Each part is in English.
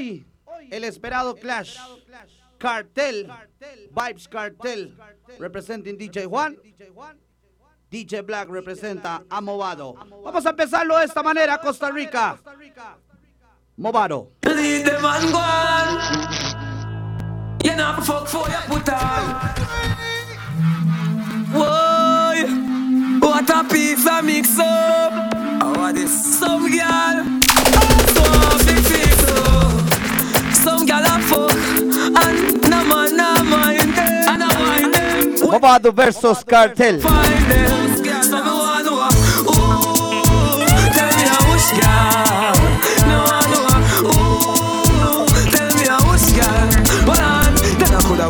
Hoy, el esperado Clash Kartel, Vybz Kartel, representing DJ Juan. DJ Black representa a Mavado. Vamos a empezarlo de esta manera, Costa Rica. Mavado. Lead the man one. You know fuck for your put on. Whoa, what a pizza mix up. I want this some girl. Some big pizza. Some girl a fuck and no man a mind them. And I mind them. Mavado versus Kartel.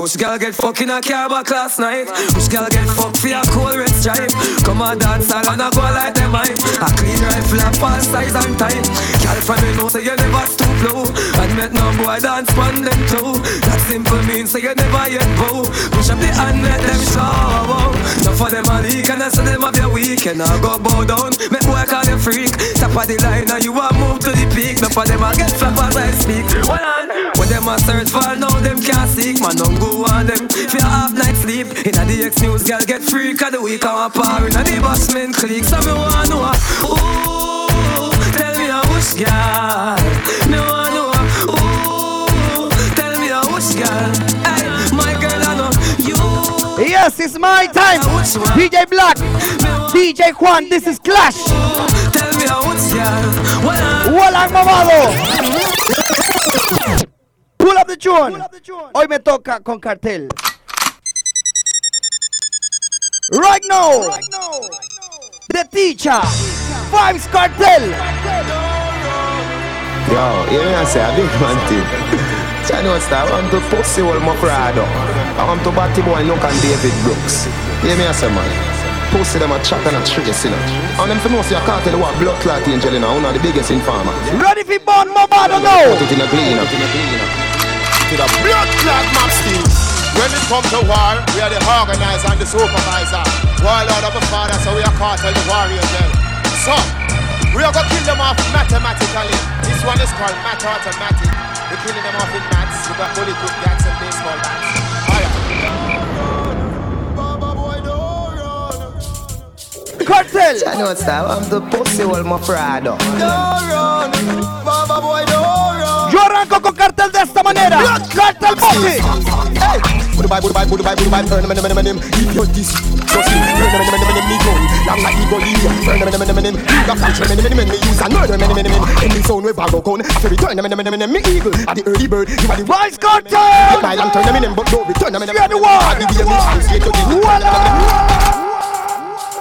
Which girl get fucked in a car back last night? Which girl get fucked for a cold red stripe? Come on, dance all and I go like them mine. A clean rifle and pass size and time. Girl from me know say you never stoop low. And met no boy dance on them too. That simple means say you never yet bow. Push up the hand, let them show. So for them a leak and I say them have your week. And I go bow down, make boy call them freak. Top of the line and you a move to the peak. Now for them I get flap as I speak. One hand, when them a search for now them can't seek. Man, don't go on them, for a half night sleep. In a the X-News, girl get freak of the week. I want power in a the Bossman clique. So me wanna know, ooh, tell me a wish girl. Me wanna know, ooh, tell me a wish girl. Hey, my girl I know you. Yes, it's my time. DJ Black, DJ Juan, this is Clash. Ooh, tell me a wish girl. Well, I'm Mavado. Pull up the tune. Hoy me toca con Kartel. Right now, the teacher, Vybz Kartel. Yo, you know I say a big man thing. I want to pussy all my crowd up. I want to batty boy look and David Brooks. You know I say man, pussy them a chat and a trace, you know. And them for most you can't tell what blood clot angel, you know, one of the biggest informers. Ready for born Mavado now. Put it in a cleaner. To the blood clot map team. When it comes to war, we are the organizer and the supervisor. Warlord of the father, so we are Kartel the warrior then. So, we are going to kill them off mathematically. This one is called math automatic. We're killing them off in maths. We got bullet with guns and baseball bats. Kartel! I know it's time. I'm the pussy all my prado. Don't run, Baba boy, don't run. Yo arranco con Kartel de esta manera. Kartel Boxing. Hey, goodbye. If you're this, trust me. Long like ego, you got culture. Me use a murder. In this zone with Vago Cone. After return, me evil. At the early bird, you are the wise Kartel. My long turn, but no return. You're the one.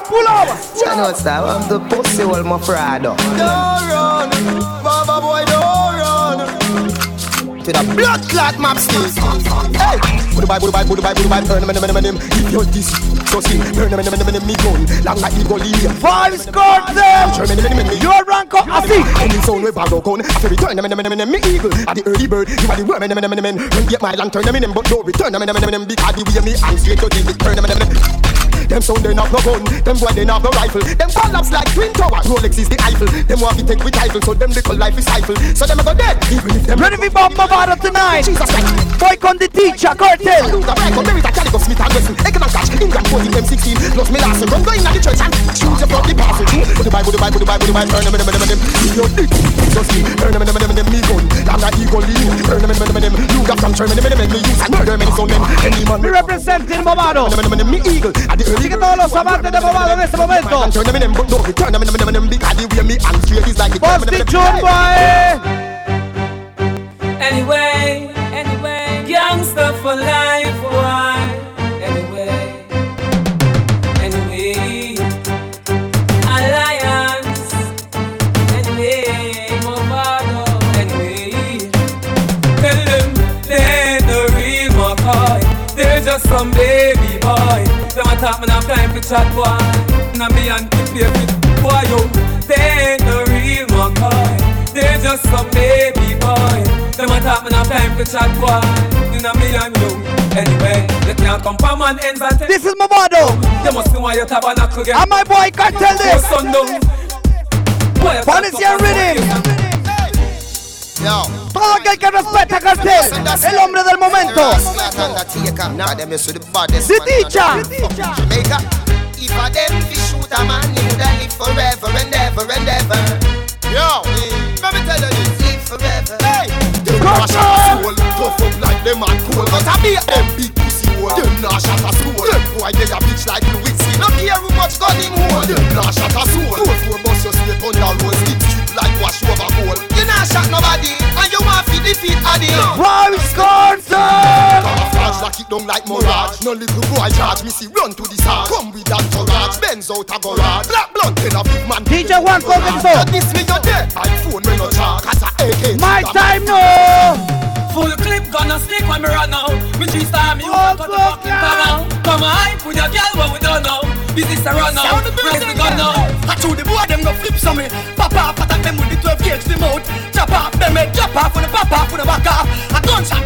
Pull over. I know it's time. I'm the pussy all my prado. Don't run, Baba boy, don't run. To the blood clot map skills. Hey, goodbye. If you're this, trust me. Me gone, long like ego leader. Vybz Kartel. Your rank up, I see. And this own way back go on. After return, me eagle. At the early bird, you are the worm. Don't get my long turn, but don't return. Because the way me hands straight to the turn. Them sound they not no gun, them boy they not no rifle. Them collapse like twin tower, Rolex is the Eiffel. Them walkie take with rifle, so them little life is rifle. So them go dead, even if them ready for bomb Mavado tonight. Jesus Christ, boy con the teacher, Kartel. Do the right, go bury the calico, Smith and Wesson. Egg and cash, England 40 M16. Lost me last, run going at the church and shoot up the parcel. Goodbye, earn them. You're dick, just me, earn them, me gun. I'm not equal, earn them. You got some term, me use and murder, men, so men. Any man, me representing Mavado. Me eagle, at the early. Así que todos los amantes de Mavado en este momento. Anyway, gangster for life. Why? Anyway, alliance. Anyway, Mavado. Anyway, tell them they're the real McCoy. They're just some baby boy. Them a talk, man, I'm time to chat, boy. Now me and the favorite boy, yo. They ain't no real McCoy. They just some baby boy. Them a talk, man, I'm time to chat, boy. Now me and you. Anyway, they can't come from an end. This is Mavado. They must know why you're tabernacle. And my boy can't tell this. Fun is your rhythm. Todo aquel que respeta a Kartel, el hombre del momento. The teacher. If I them fish shoot a man, he woulda live forever and ever and ever. Yo, let me tell you this, live forever. Hey, they mash up soul, tough up like them and cool. But I be them big pussy hole, them not shot a soul. Them boy they a bitch like Louis C. No care who much gun him hold, them not shot a soul. Both four bust your straight on the road, stick trip like wash over goal. You not shot nobody, and you want to defeat Adi. Vybz Kartel. Lock it down like mirage. No little boy charge. Me see run to this house. Come with that garage. Benz out a garage. Black blunt in a big man. DJ Juan, come and go. This me your dead. iPhone when you charge. Cause I AK. My time now. Full clip gonna stick when me run now. Me G-star me. Oh, fuck yeah. Come on, hype with your girl what we don't know. Business a run now. Press the gun now. I chew the boy them go flip some me. Papa attack them with the 12 gauge the mouth. Chop off them head. Chop off for the papa for the back off. I don't chat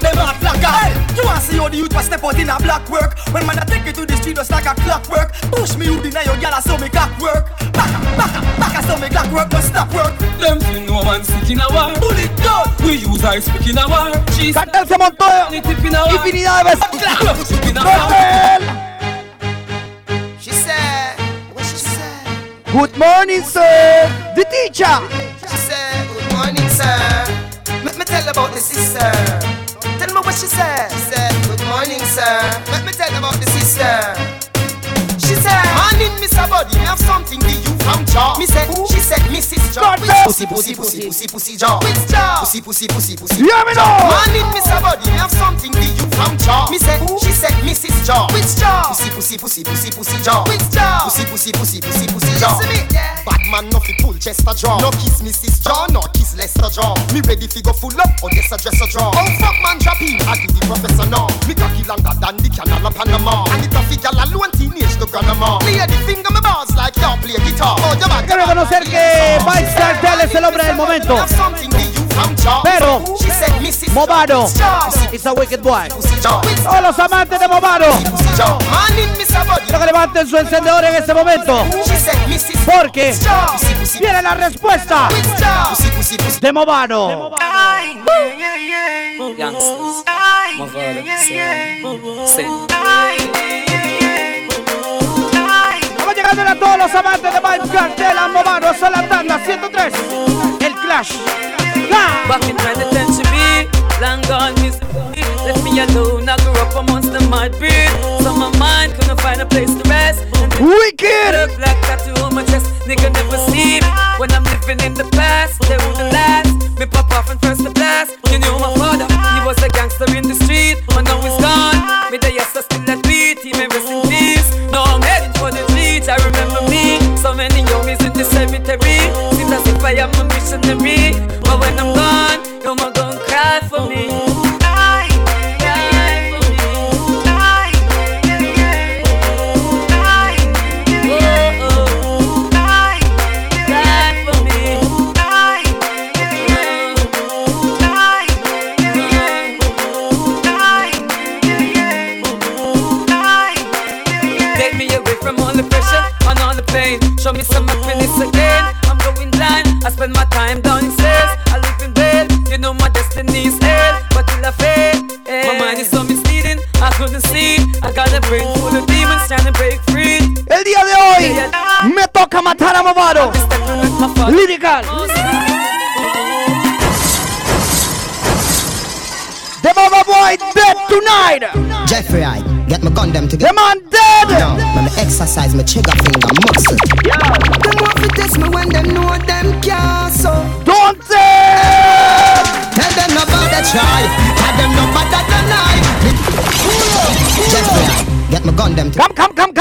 them off like a. You want to see how the youth was step out in a black work. When man I take you to the street just like a clockwork. Push me hoodie now your gyal I saw me clock work. Back I saw me clock work, don't stop work. Them thing no man speak in a war. Bullet down, we use I speak in a war. Cartel se montó, infinidad de veces. Cartel. She said, what she said? Good morning sir, the teacher. She said, good morning sir. Let me tell about the sister. Tell me what she said. She said, good morning, sir. Let me tell about the sister. She said, man in Mr. Body, we have something with you from Jaw. Me said, who? She said, Mrs. Jaw. Pussy, pussy, pussy, pussy, pussy, Jaw. With Jaw. Pussy, pussy, pussy, pussy. Yeah, me know. Man in Mr. Body, we have something with you from Jaw. Me said, who? She said, Mrs. Jaw. With Jaw. Pussy, pussy, pussy, pussy, pussy, Jaw. With Jaw. Pussy, pussy, pussy, pussy, pussy, Jaw. Bad man, no fi pull Chester Jaw. No kiss Mrs. Jaw, no kiss Lester Jaw. Me ready fi go full up, or yes I dress a Jaw. Oh fuck man, drop him, I give the professor now. Me cocky longer than the canal of Panama. And it a fi gyal alone teenage. Play the finger my balls like you play guitar. Quiero reconocer que Vybz Kartel es el hombre del momento. Pero Mavado is a wicked boy. Todos los amantes de Mavado, quiero que levanten su encendedor en este momento, porque viene la respuesta de Mavado. A todos los amantes de Vybz Kartel, Mavado, son la Tanda 103, el Clash. Back in 1910, long gone, Mr. B. Left me alone, I grew up amongst the mud beat. So my mind couldn't find a place to rest. Wicked! The black tattoo on my chest, nigga never sleep. When I'm living in the past, they wouldn't last. Me pop off and first the blast. You knew my father, he was a gangster in the street. But now he's gone, me the yes, I still that beat. He may rest in peace. No, I'm heading for the streets, I remember me. So many homies in the cemetery. Seems as if I am a missionary. But when I'm gone, no more gon' cry for me. I for me. Take me away from all the pressure and all the pain. Show me some happiness again. I'm going blind. I spend my time downstairs. I live in bed. You know my destiny's hell, but till I fail, my mind is so misleading. I couldn't see. I got a brain full of demons trying to break free. El día de hoy me toca matar a Mavado. Lyrical. The Mavado boy dead tonight. Jeffrey, I get my gun them together. The man dead. No, when me exercise my trigger finger muscle. Yeah. Them want to test me when them know them can't so. Don't say. Tell them no bother try. Tell them no bother deny. Jeffrey, I get my gun them together.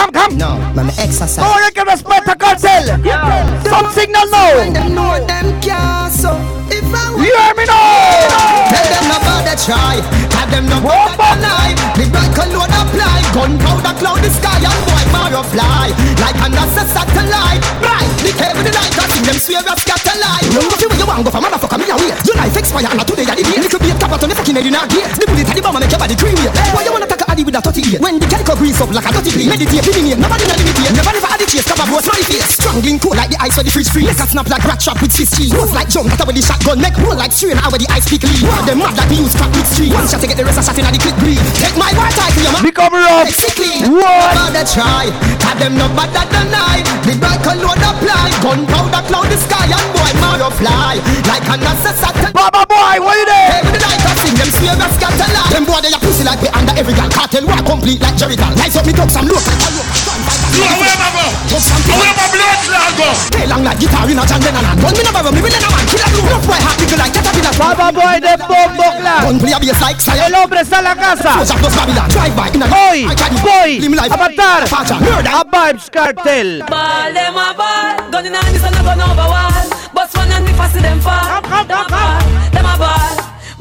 Come. No, when me exercise. Oh, you can respect the cartel. Yeah. Some signal no. When them know them can't so. If I you hear me now. Tell them no bother try. Tell them no bother deny. The black alone apply. Gunpowder cloud the sky and boy marrow fly. Like another satellite. Bright, the cable the light. I sing them swear up satellite. No matter where you want go for motherfucker me away. Your life expire and today I did it. It could be a top out on the fucking head in our gear. The bullet at the bomb and make your body cream. Why you wanna attack a addy with a 38. When the calico grease up like a dirty clean. Meditate, eliminate, nobody not limitate. Never never add the chase, cover blow, smelly face. Strangling cold like the ice of the fridge free. Let's snap like rat trap with 50. Nose like jump, that's where the shotgun make. Roll like strain, out where the ice pick lead. One of them mad like the use crack with street. One shot to get the rest of shot in at the clip breed. Take my white eye to your man. Become rough. Sickly. What? Nobody try. Have them no bad at the night. The bike can load apply. Gunpowder cloud the sky and boy, Maro fly. Like an assassin. Baba boy, what you there? Every night I sing them smear that's got a lot. Them boy, they are pussy like we under every girl. Cartel war complete like Jericho. Lights up me up some look. You are where my boy? Where my blood lag go? They long like guitar in a jungle and gun me no bother me with no man. Kill a group boy happy to like caterpillar. Baba boy, they bomb buckler. Gun play a bass like Saya. El hombre está en la casa. Push up those Babylon. Drive by in a boy. Boy. Avatar. Murder. A Vybz Kartel. Ball them a ball. Gun in hand, this one a gun over wall. Bust one and me fast to them fall. Them a ball.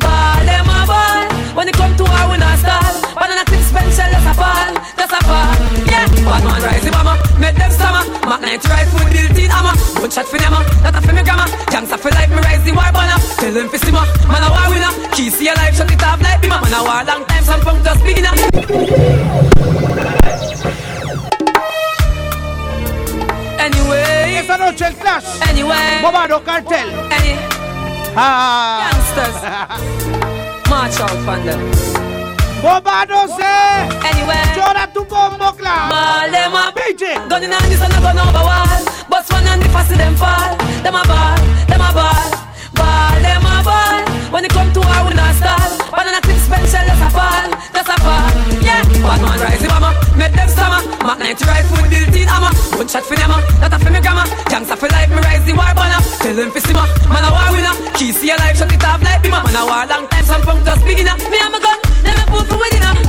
Ball them a ball. When it come to our winner stall. Banana clip special, that's a fall. That's a fall. Yeah. Bad man rise the bomber. Make them stammer. Mac 90 rifle with built-in hammer. Good shot for them. That a for me grammar. Gangsta for life, me rise the war banner. Tell them for simmer. Man a war winner. Key see your life, shut it off like bimmer. Man a war long time, some punk just beginner. Anyway, esta noche el Clash. Anyway, Mavado Cartel. Any gangsters. March out from them. Mavado say. Anyway, Jordan to bombo clash. Ball them a beat. Gun in hand, this one a gun over wall. Bust one and the fast them fall. Them a ball, them a ball, ball them a ball. When it come to our winner stall, banana clip special that's a fall, that's a fall. Yeah, bad man rise the bomber, make them stammer. Mac 90 rifle with built-in hammer. Good shot for them, that a for me grammar. Gangsta for life, me rise the war banner. Tell them for simmer, man a war winner. Key see your life, shut it off like bimmer. Man a war long time, some punk just beginner. Me and my gun, them a fool for winning up.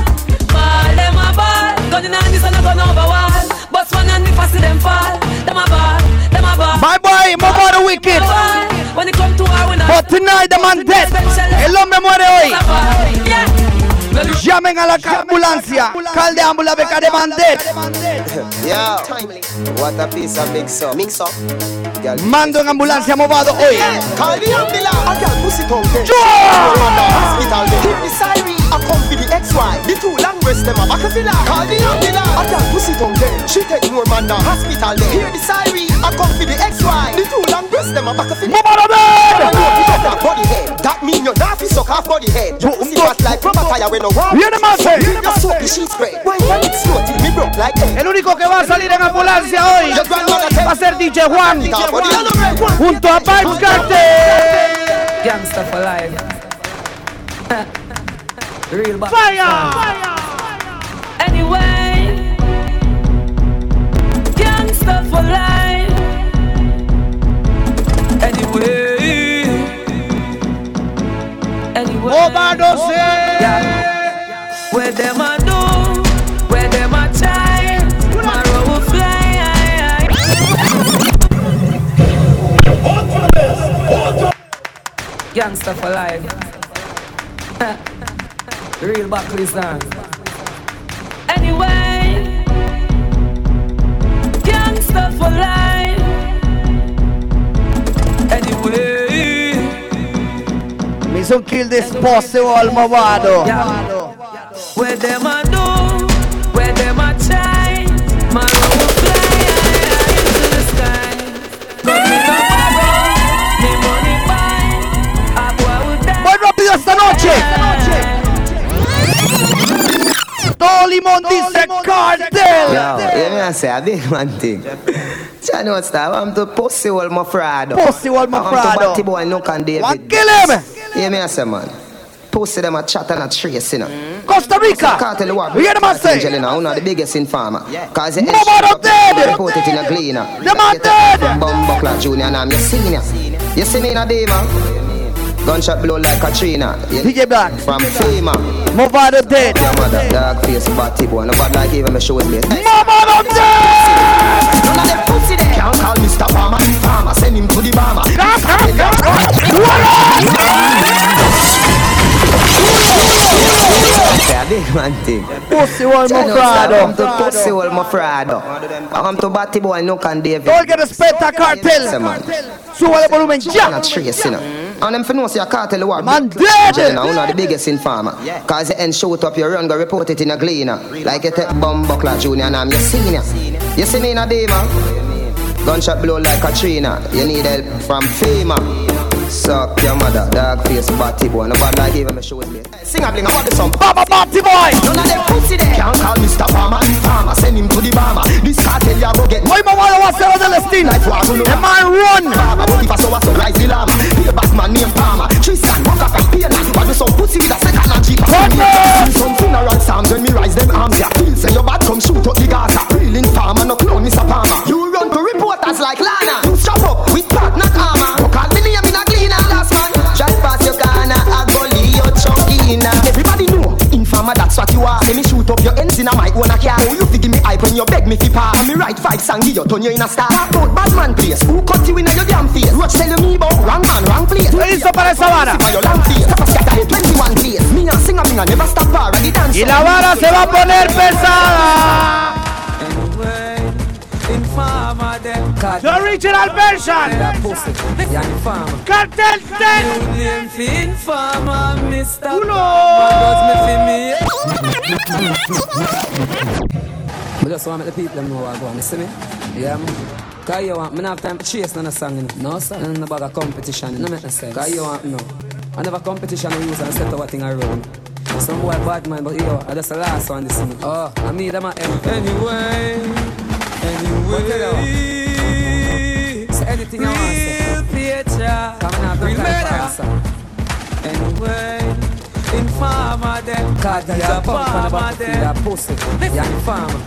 Ball, them a ball. Gun in hand, this one a gun over wall. Bust one and the fast to them fall. Them a ball, them a ball. Bye bye, my boy the wicked. When it come to our winner. But tonight the man dead. El hombre muere hoy. Yeah. Llamen a la ambulancia, call the ambulance because they mandate. Yeah, what a piece of mix-up. Mix-up. Mando en ambulancia Mavado hoy. Call the ambulance. I got pussy tongue. Hospital. Keep the siren. I come for the XY. The two languages them a back of the line. Call the ambulance. I got pussy tongue. She take more man now. Hospital. Hear the siren. I come for the XY. The two languages them a back of the line. Mavado dead. That mean you're not suck half body head. You see what like proper tire when no one. Viene más, eh. El único que va a salir en ambulancia hoy va a ser DJ Juan junto a Vybz Kartel. Gangsta for life. Real fire. Fire. Anyway, gangsta for life. Anyway. Overdose. Yeah. Where them a do, where them a try, tomorrow will fly. Gangsta for life. Real Buckley's dance. Anyway, gangsta for life. Anyway. So kill this possible Mavado. Where them a do, where them a try, my will fly into the sky. Cause me come back, me money buy, a boy will die. Voy rápido esta noche. Todo limón dice cartel. Yo, let me say a big one thing. I know what's that, I'm to possible Mavado. Possible Mavado. I'm to boy no can David. Kill him. Yeah, me I say, man. Pussy them a chat and a trace, you know. Costa Rica! Cartel war. We hear them a say. One of the biggest informer. Cause the Mavado dead! Put it in a cleaner. Them a dead! Bumbuckler Junior and I'm your senior. You see me in a day, man? Gunshot blow like Katrina. DJ Black. From FEMA. Mavado dead! Your mother, dark face, batty boy. Nobody like even me shows me. Mavado dead! None of them pussy there. Can't call Mr. Farmer. Farmer, send him to the barber. Pussy wall Mavado. Pussy wall Mavado. I'm to batty boy no can David. Don't get a spectacle cartel. Sube el volumen ya. And them for no say a cartel war. Man dead! One of the biggest informer. Yeah. Cause the end shoot up your run, go report it in a gleaner. Like you take bomb buckler junior and I'm your senior. You see me in a beamer? Gunshot blow like Katrina. You need help from FEMA. Suck your mother, dark face, batty boy. Nobody like even my shows late. Sing a bling, I want the song. Baba batty boy. None of them pussy there. Can't call Mr. Farmer, the farmer. Send him to the barber. This cartel ya go get. Why my wallet was there was a lesson? Life was a man run. Farmer, but if I saw us so rise the llama. Be a bassman named Palmer. Tristan, walk up and peel. But do some pussy with a second and cheap. Some funeral psalms when me rise them arms ya. Feel say your bad come shoot up the Gaza. Reeling farmer, no clone Mr. Palmer. You run to reporters like Lana. You strap up with pack, not armor. Call me name in a everybody know, informer, that's what you are. Let me shoot up your ends in a mic when I care. Oh, you fi give me hype when you beg me fi par. And me write 5 songs, give you turn you in a star. Talk about bad man place, who cut you in your damn face. Roach tell you me about wrong man, wrong place. Ladies up on the savannah. Your long face, stop a scatter in 21 place. Me a singer, me a never stop far and the dance. Y la vara se va a poner pesada. The original version. Cartel 10. I just want the people know what I want. You see me? Yeah, man. Because you want me not have time to chase none of the song. No, sir. I don't have a competition. No make no sense. Because you want me no. I never competition with you and set our thing around. Some boy bad man, but yo, I just the last one this one. Oh, I need them at end. Anyway. So anything I want to say. Anyway. Informer them. Cause they are pump on the back of the pussy. They are informer.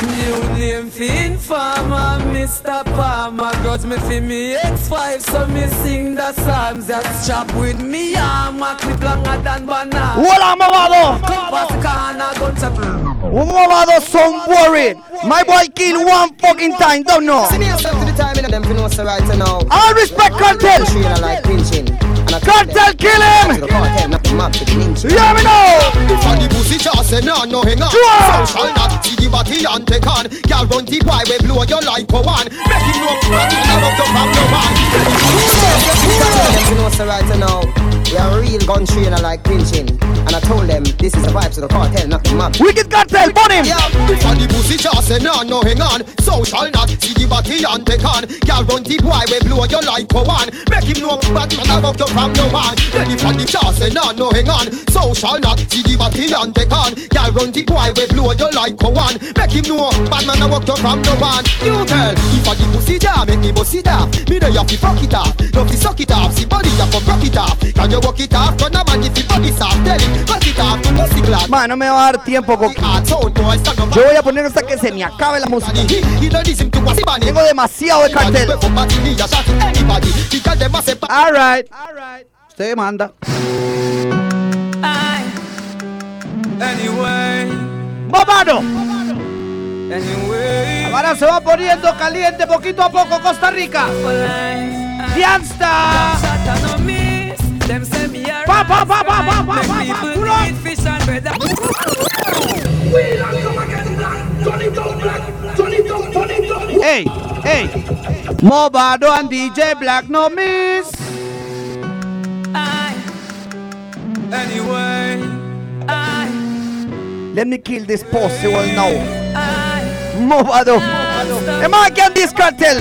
New name for informer, Mr. Palmer. Got me for me X5, so me sing the psalms. That's chop with me armor, clip longer than banana. Hola, Mavado! Mavado, some worried. My boy kill one fucking time, don't know. I respect Cartel. Cartel kill him! Yeah, me know! For the pussy chance, no hang on. Social that, see the body and take on. Girl, run the boy, we blow your life for one. Make him look bad, and I love the man, no man. You know what's right now? We are a real gun trainer like pinching. And I told them, this is the vibes of the cartel, not the map. Wicked cartel, burn him! For the pussy chance, no hang on. Social that, see the body and take on. Girl, run the boy, we blow your life for one. Make him look bad, and I love the I'm no man, ready for the chance and no hang on. Social not, see the body and take on. Y'all run the boy, we blow you like a one. Make him know, bad man I walked up from no one. You girl, if I the pussy down, make me bust it up. Me know you have to fuck it up, no fi suck it up. See body you have to rock it up. Can you walk it up, turn a man if you fuck it up. Tell him, fuck it up, you pussy clap. Man, no me va a dar tiempo, Coqui. Yo voy a poner hasta que se me acabe la música. Tengo demasiado de cartel. All right. Usted manda. ¡Mavado! Ahora se va poniendo caliente poquito a poco Costa Rica. ¡Fianza! ¡Pa, pa, pa, pa, pa, pa, pa! ¡Ey, ey! Mavado and DJ Black no miss. Let me kill this possible now. Mavado. Am I getting this cartel?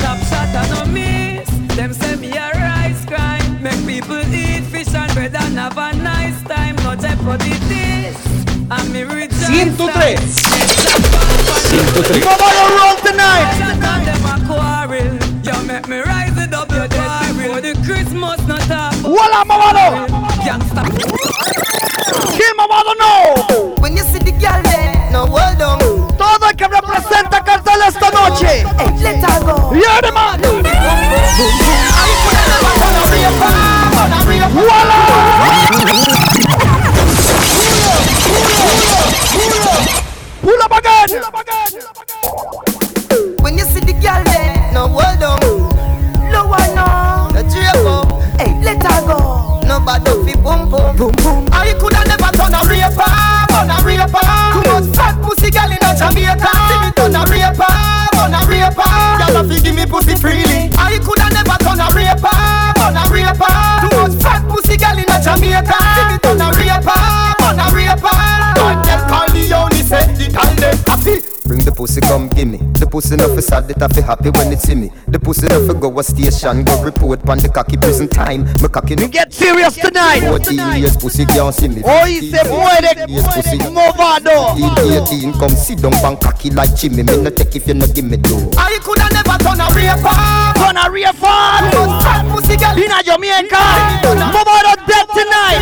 Top shot and no miss. Them send me a rice crime. Make people eat fish and bread and have a nice time. No time for the dish. And me rejoice. 103. 103. Mavado roll tonight. You make me rise it up your quarrel. For the Christmas not happen. Walla Mavado. Kill Mavado no. When you see the girl there, no hold on. Todo el que representa Cartel esta noche. Let her go. Yeah, the man. Walla. Pull up again. Pull up again. When you see the girl there, no hold on. No one know. The drip. Hey, let her go. Nobody fi boom boom boom boom. I coulda never done a raper, on a raper. Too much fat pussy girl in a Jamaica. See me done a raper, on a raper. Y'all fi give me pussy freely. I coulda never done a raper, on a raper. pussy no fi sad, it a fi happy when it see me. The pussy no fi go a station, go report pan the cocky prison time. Me cocky no get serious tonight. 14 years pussy can't see me. Oh, he say puede, Mavado. 18 come sit down pan cocky like Jimmy. Me no take if you no give me dough. I coulda never turn a rapper. Turn a rapper. Pussy girl inna Jamaica. Mavado dead tonight.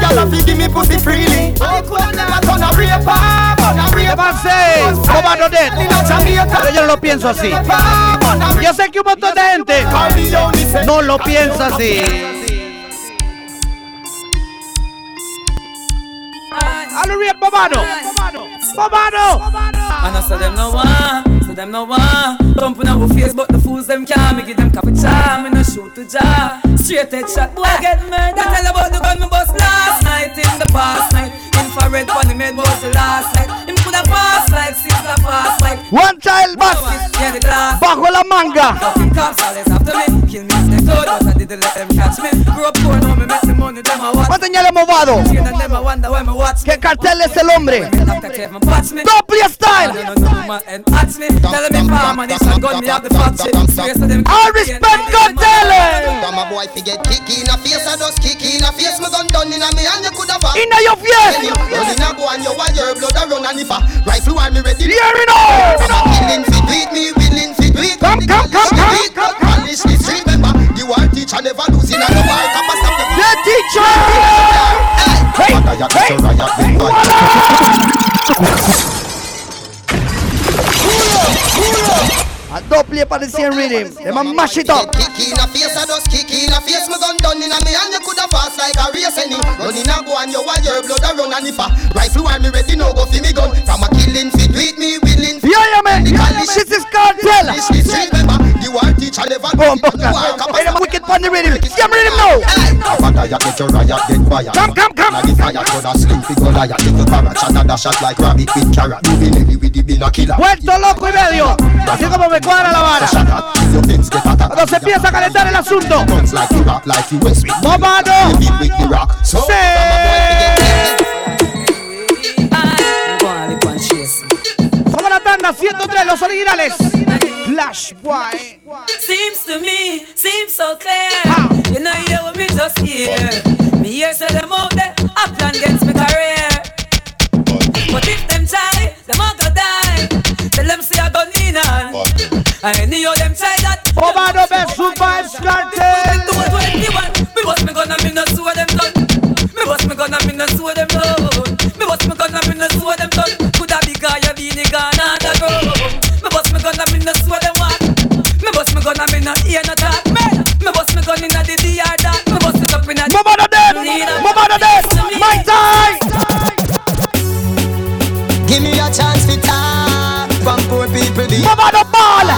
Girl a fi give me pussy freely. I coulda never turn a rapper. ¿Qué pasa? Mavado dead. Pero yo no lo pienso así. Yo sé que un montón de gente no lo piensa así. A lo real, Mavado. And I said them no one, so them no one. Thumping our face, but the fools them can't. Me give them cap a charm, me no shoot to jar. Straight head shot, boy get murdered. I tell about the gun me bust last night in the past night. Infrared funny made was the last night. Him coulda pass like sister pass like. One child back, bajo la manga. Nothing cops always after me. Kill me next door, but I didn't let them catch me. Grew up poor, now me make the money, them I watch. Manténgale Mavado. Que Kartel es el hombre. Doble style. I respect Kartel. My boy fi get kick in a face, I just kick in a face. Me gun done inna me and you coulda pass. Inna your face. Inna go and you want your blood a run and if a rifle and me ready. Here it all. Willing fi do it, me willing fi do it. Come. Polish the street, remember the war teacher never lose inna the war. Come and stop the. The teacher. Hey. I don't play for the same rhythm. They man mash it up. Kick in a face, I just kick in a face. Me gun done in a me and you coulda pass like a race any. Run in a go and you want your blood a run and if a rifle and me ready no go fi me gun. From a killing fit with me willing. Yeah man, this is Kartel. This is remember the war teacher never. Boom boom. Hey, them wicked for the rhythm. Them rhythm now. Fire get your riot get fire. Come. Now the fire gonna sling fi go liar. If you parrot shot a dash like rabbit with carrot. Moving heavy with the bin a killer. Vuelto loco y medio. Así como me cuadra la vara. Cuando se empieza a calentar el asunto. Mavado. Sí. Vamos a la tanda 103, los originales. Clash, boy. Seems to me, seems so clear. You know you with me just here. Me here so them out there. I plan against my career. But if them try, them all go die. Tell them see I don't need none. I need all them try that. Mavado best Vybz Kartel. Me bust me gun and me no see what them done. Me bust me gun and me no see what them done. Me bust me gun and me no see what them done. Coulda be Gaia, be the Ghana, the road. Me bust me gun and me no see what them want. Me bust me gun and me no hear no talk. Me bust me gun inna the DR that. Me bust it up inna the. Mavado dead. My time. Give me a chance to talk from poor people. Mavado ball.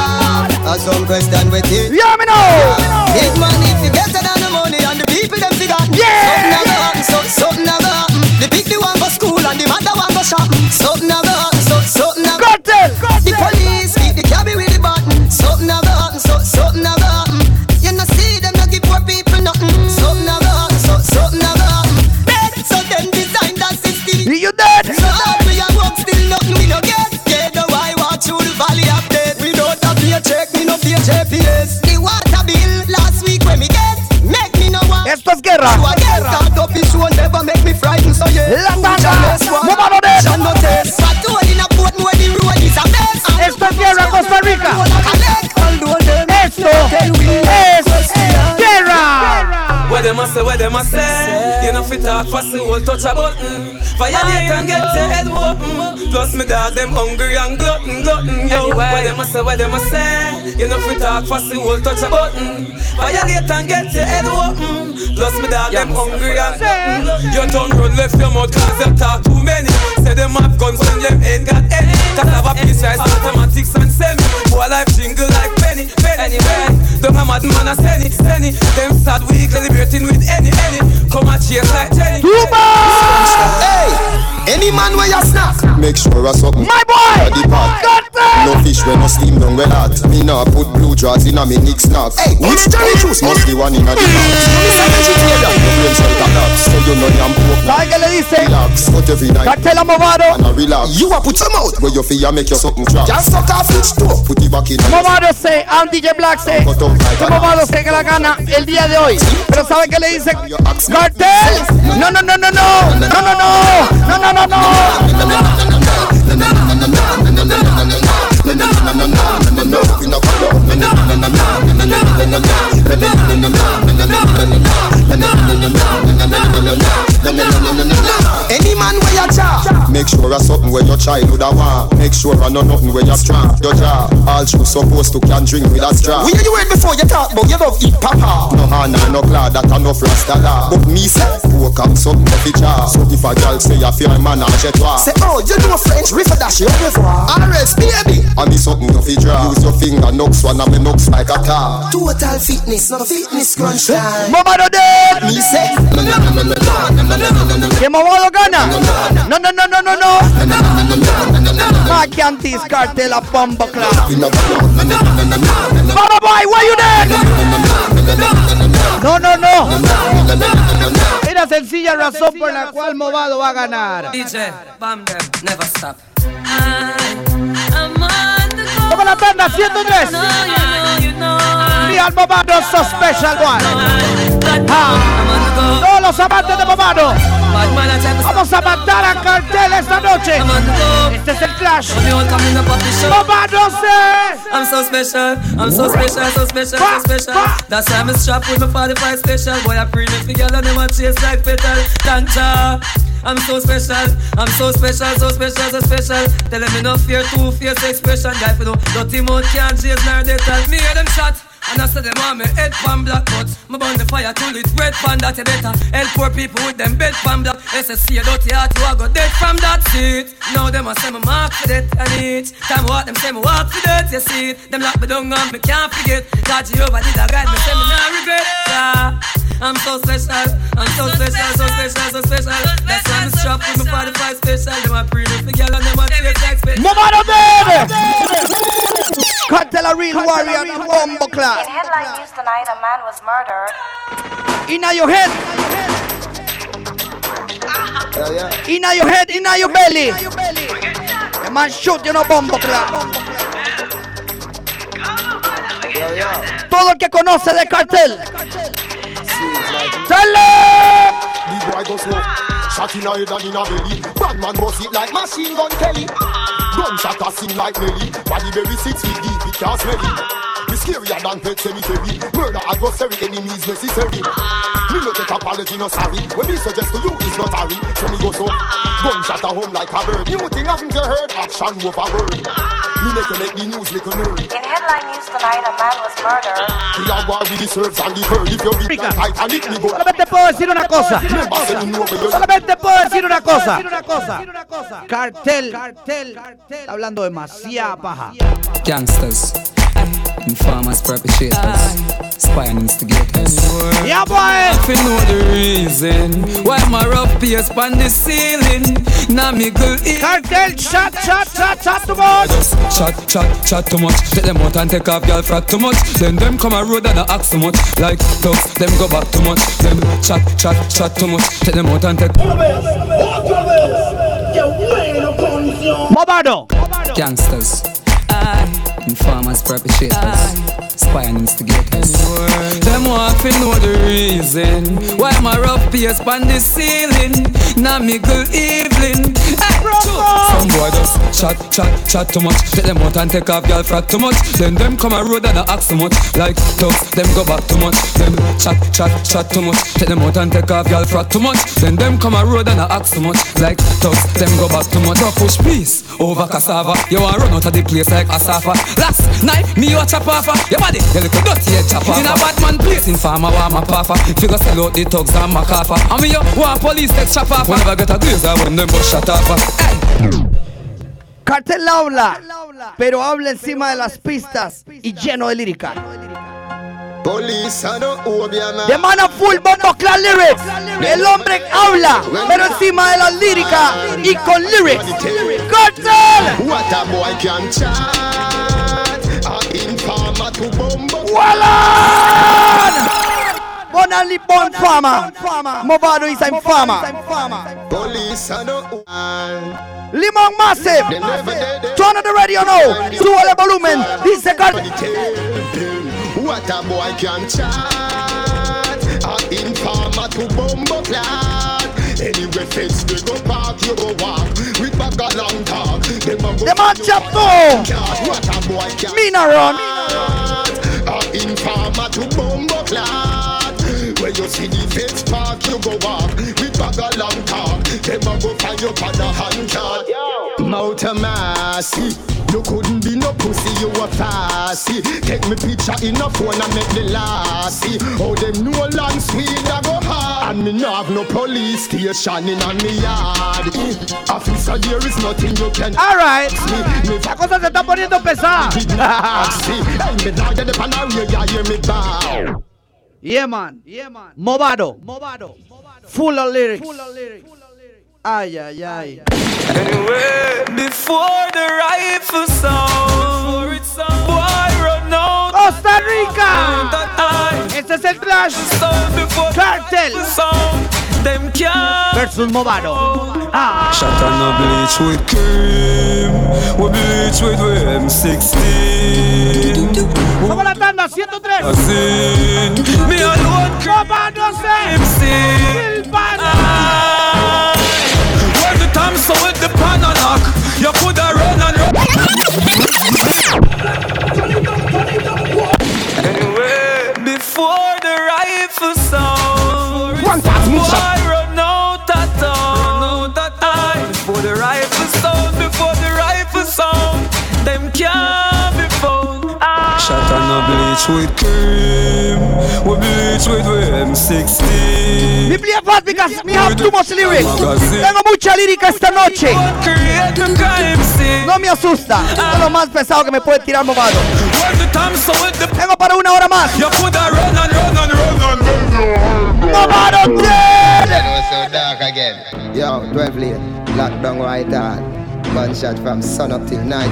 A song question with you. Yeah, me know. Big money, you better than the money and the people them figure. Yeah. Something never happen. The big the one go school and the mother one go shopping. Something never happen. Something never happen. The police keep the cabby with the button. Something never happen. Something never happen. You no see them no give poor people nothing. Something never happen. Something never happen. Bed so them design that system. You dead. The water bill last week when me get make me no one. Esto es guerra. So I get start up this one never make me frightened. So yeah. La tanda. Mavado dead. But to in a boat where the road is a mess. Esto es guerra Costa Rica. Esto es guerra. Where them a say. You know fit talk fast the whole touch a button. Fire they can get their head open. Plus me dog them hungry and glutton. Yo. Where them a say. You know free talk fast, you will touch a button. Violate and get your head open. Plus me dog, them hungry and nothing. Your tongue run left your mouth, cause them talk too many. Say them have guns and them ain't got any. That have a piece right, mathematics and semi. Poor life jingle like penny. Them a madman as any. Them sad weak, deliberating with any. Come and chase like Jenny. Hey, any man where you snack, make sure I something. My boy, no fish when no steam down well hot. Me no. Put blue draws in a me nick snacks. Hey, what's Johnny Juice? Must be one in a deep. Some vegetarian, no blame sell the nuts. Some you know I'm broke. Like I say, relax, but every night Cartel and Mavado, and I relax. You a put your mouth where your fear make you something crack. Just suck off it too, put it back in. Mavado say, and DJ Black say, que Mavado se que la gana el día de hoy. Pero ¿sabe qué le dice Cartel? No, no, no, no, no, no, no, no, no, no, no. Any man where you cha, make sure I something where your child would have want. Make sure I know nothing where you're strong. Your jaw, all you supposed to can drink with a straw. Where you wait before you talk, but you don't eat papa. No hand and no glad that I no frost at all. But me say, work up something for the child. So if a girl say I fear man and she twa, say oh you know French, riff that she over for. RS baby, I need something to feed draw. Use your finger, knocks one and me knocks like a car. Total fitness, no fitness crunch time. Mama no day. Me say, no, no, no, no, no, no, no, no. Que Mavado gana. No, no, no, no, no, no. Macantis Cartel a bomba club. Mama boy, where you there? No, no, no. Es la sencilla razón por la cual Mavado va a ganar. DJ, bam them, never stop. Como la tanda 103. Mi alma Mavado so special one. Ah, todos los amantes de Mavado, vamos a matar a Cartel esta noche. Este es el Clash. Mavado se. I'm so special, I'm so special, so special, so special. That's why I'm a strap with my 45 special. Boy, I bring it together and they want chase like petal. Tanta, I'm so special, I'm so special, so special, so special. Tell them enough fear, two fierce expression. Guy for no, dirty mouth can't chase nor they tell me hear them shot. And I said them on me head pan black, but my burn the fire till it's red pan that you better help poor people with them bed pan black. SSC a dirty heart, you a go dead from that seat. Now them a say me mark for death and it. Time what them say me walk for death, you see it. Them lock me down and me can't forget. God Jehovah did a guide me, say me not regret. Yeah. I'm so special, I'm so special, so special, so special. That's why I'm strapped with my 45 special. Them a pretty little girl and them a taste like special. Mavado baby! Cartel a real warrior and bombo class. In headline news tonight, a man was murdered. Inna your head. Inna your head, inna your belly. A man shoot you no bombo class. Todo el que conoce de Cartel. Tell him! Shot in a head and in a belly. Bad man bust it like machine gun Kelly. Gunshot a sing like Nelly. Body very 6 feet deep, it can't smell it. It's scarier than pet cemetery. Murder adversary, enemies necessary. Me no take apology, no sorry. When me suggest to you, it's not hurry. So me go so. Gunshot a home like a bird. You think haven't you heard? Action over word. Me make you make the news like a nerd. In headline news tonight, a man was murdered. We are war with the serves and the bird. If you're big and tight and it me go. Solamente puedo decir una cosa. Te puedo decir una cosa. Cartel está hablando demasiada paja. Gangsters, informers, perpetrators, spy and instigators. Yeah boy. If you know the reason why my rough peers on the ceiling. Now me go eat. Cartel chat too much. Chat too much. Let them out and take off y'all frack too much. Then them come a road and I ask too much. Like dogs, them go back too much. Them chat too much. Let them out and take Mavado. Gangsters, informers, perpetrators, spy and instigators. Them want to know the reason why my rough peers on the ceiling. Now me good evening. Some boy just chat too much. Let them out and take off y'all frack too much. Then them come a road and I ask too much. Like dogs, them go back too much. Them chat too much. Let them out and take off y'all frack too much. Then them come a road and I ask too much. Like dogs, them go back too much. Push peace over cassava. You want run out of the place like Asafa. Last night, me you a chop off. Your body, you look dirty head chop off. In a bad man place, in farmer, warm up papa. Figure sell out the dogs and macafa. And me you want police take chop off. Whenever get a glaze, I want them but shut off. Cartel habla, pero habla encima de las pistas y lleno de lírica. De mano full bombo clan lyrics. El hombre habla, pero encima de las líricas y con lyrics. Cartel. What a boy can chat. A informer to bombo. ¡Walan! Bonali born farmer. Mavado is a farmer. Police and Limon massive. Turn on the radio now. Through all the volume. This is the girl. What a boy can chat. An informer to bombo flat. Anyway, face they go park, you go walk. We back a long talk. The man chap no. What a boy can Mina run. An informer to bombo flat. When you see the face park, you go walk. We bag a long talk. Them a go find you for the handcart. Mouth a massy. You couldn't be no pussy, you a fussy. Take me picture in a phone and make the lassie. Oh, them no land sweet, I go hard. And me no have no police station in on me yard. Officer, there is nothing you can. Alright. La cosa se está poniendo pesada. Hey, me dog in the panel, you hear me bow. Yeah man. Mavado. Full of lyrics. Ay. Anyway, before the rifle sound, boy run out. Costa Rica. Este es el Clash Kartel. Versus Mavado. Shot on the bleach with cream. We bleach with M16. Como la tanda 103. Me alone Copa 12. Silvana. When the time so with the pan on knock, you put a run and run. Anyway, before the rifle sound, why run out at all? Before the rifle sound, them can't be found. Shot on the bleach with cream. We bleach with M16. We play bad because we have too much lyrics. Tengo mucha lírica esta noche. No me asusta. Es lo más pesado que me puede tirar Mavado. Tengo para una hora más. Mavado 3. Yo, 12 late. Lockdown right out. Gunshot from sun up till night.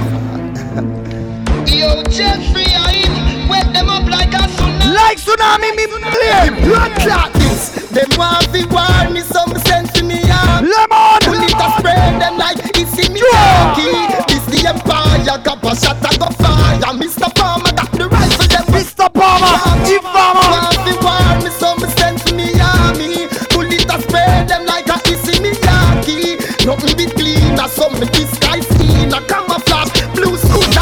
Yo, Jeffrey, I eat, wet them up like a tsunami. Like tsunami, me blame. Blood clots. Them want to warn me, some sense to me arm. Lemon! Pull it and spread them like it's in me turkey. This the empire, got a shot, I got fire. Mr. Palmer, got the rifle, them Mr. Palmer, Chief Palmer. Want to warn me, some sense to me army. Pull it and spread them like a it's in me turkey. Nothing be clean, that's some disguise skin. I camouflage, blue scooter.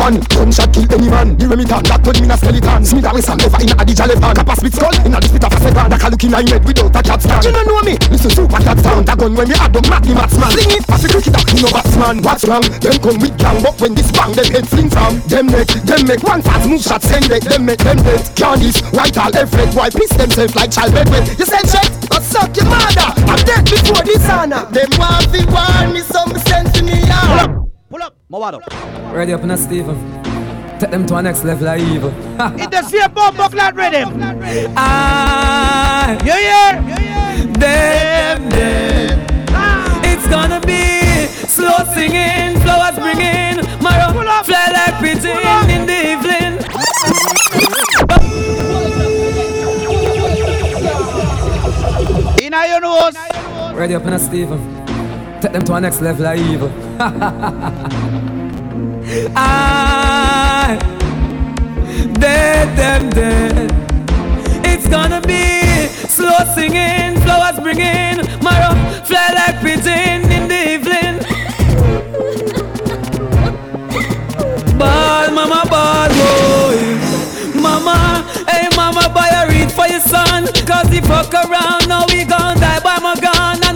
One gunshot kill any man. You remember that put me in a skeleton. Smith a whistle, never in a Adija left hand. Kappa split skull, in a dispute of a second. Daka look in a head without a cat stand. You don't know me, listen super cat sound. That gun when me add up, mad me matsman. Sling it, pass it, look it up, you know batsman. What's wrong? Them come with gang, but when this bang, them head fling from. Them make one fast move shot, send it. Them make them dead, Candice, white all effect. Why piss themselves like child bedwet? You said shit, or suck your mother. I'm dead before this honor. Them want to warn me, some sense to me out. Pull up, Mavado. Ready up in a Steven. Take them to a next level of evil. It's the same bomb of that rhythm. Yeah. Them. Ah. It's gonna be slow singing, flowers bringing. Marrow fly like pigeon in the evening. Ina your nose. Ready up in a Steven. Take them to a next level of evil. I dead them dead. It's gonna be slow singing, flowers bringing, marrow fly like pigeon in the evening. Ball, mama, ball, boy. Mama, hey mama, buy a reed for your son. Cause he fuck around, now we gon' die by my gun. I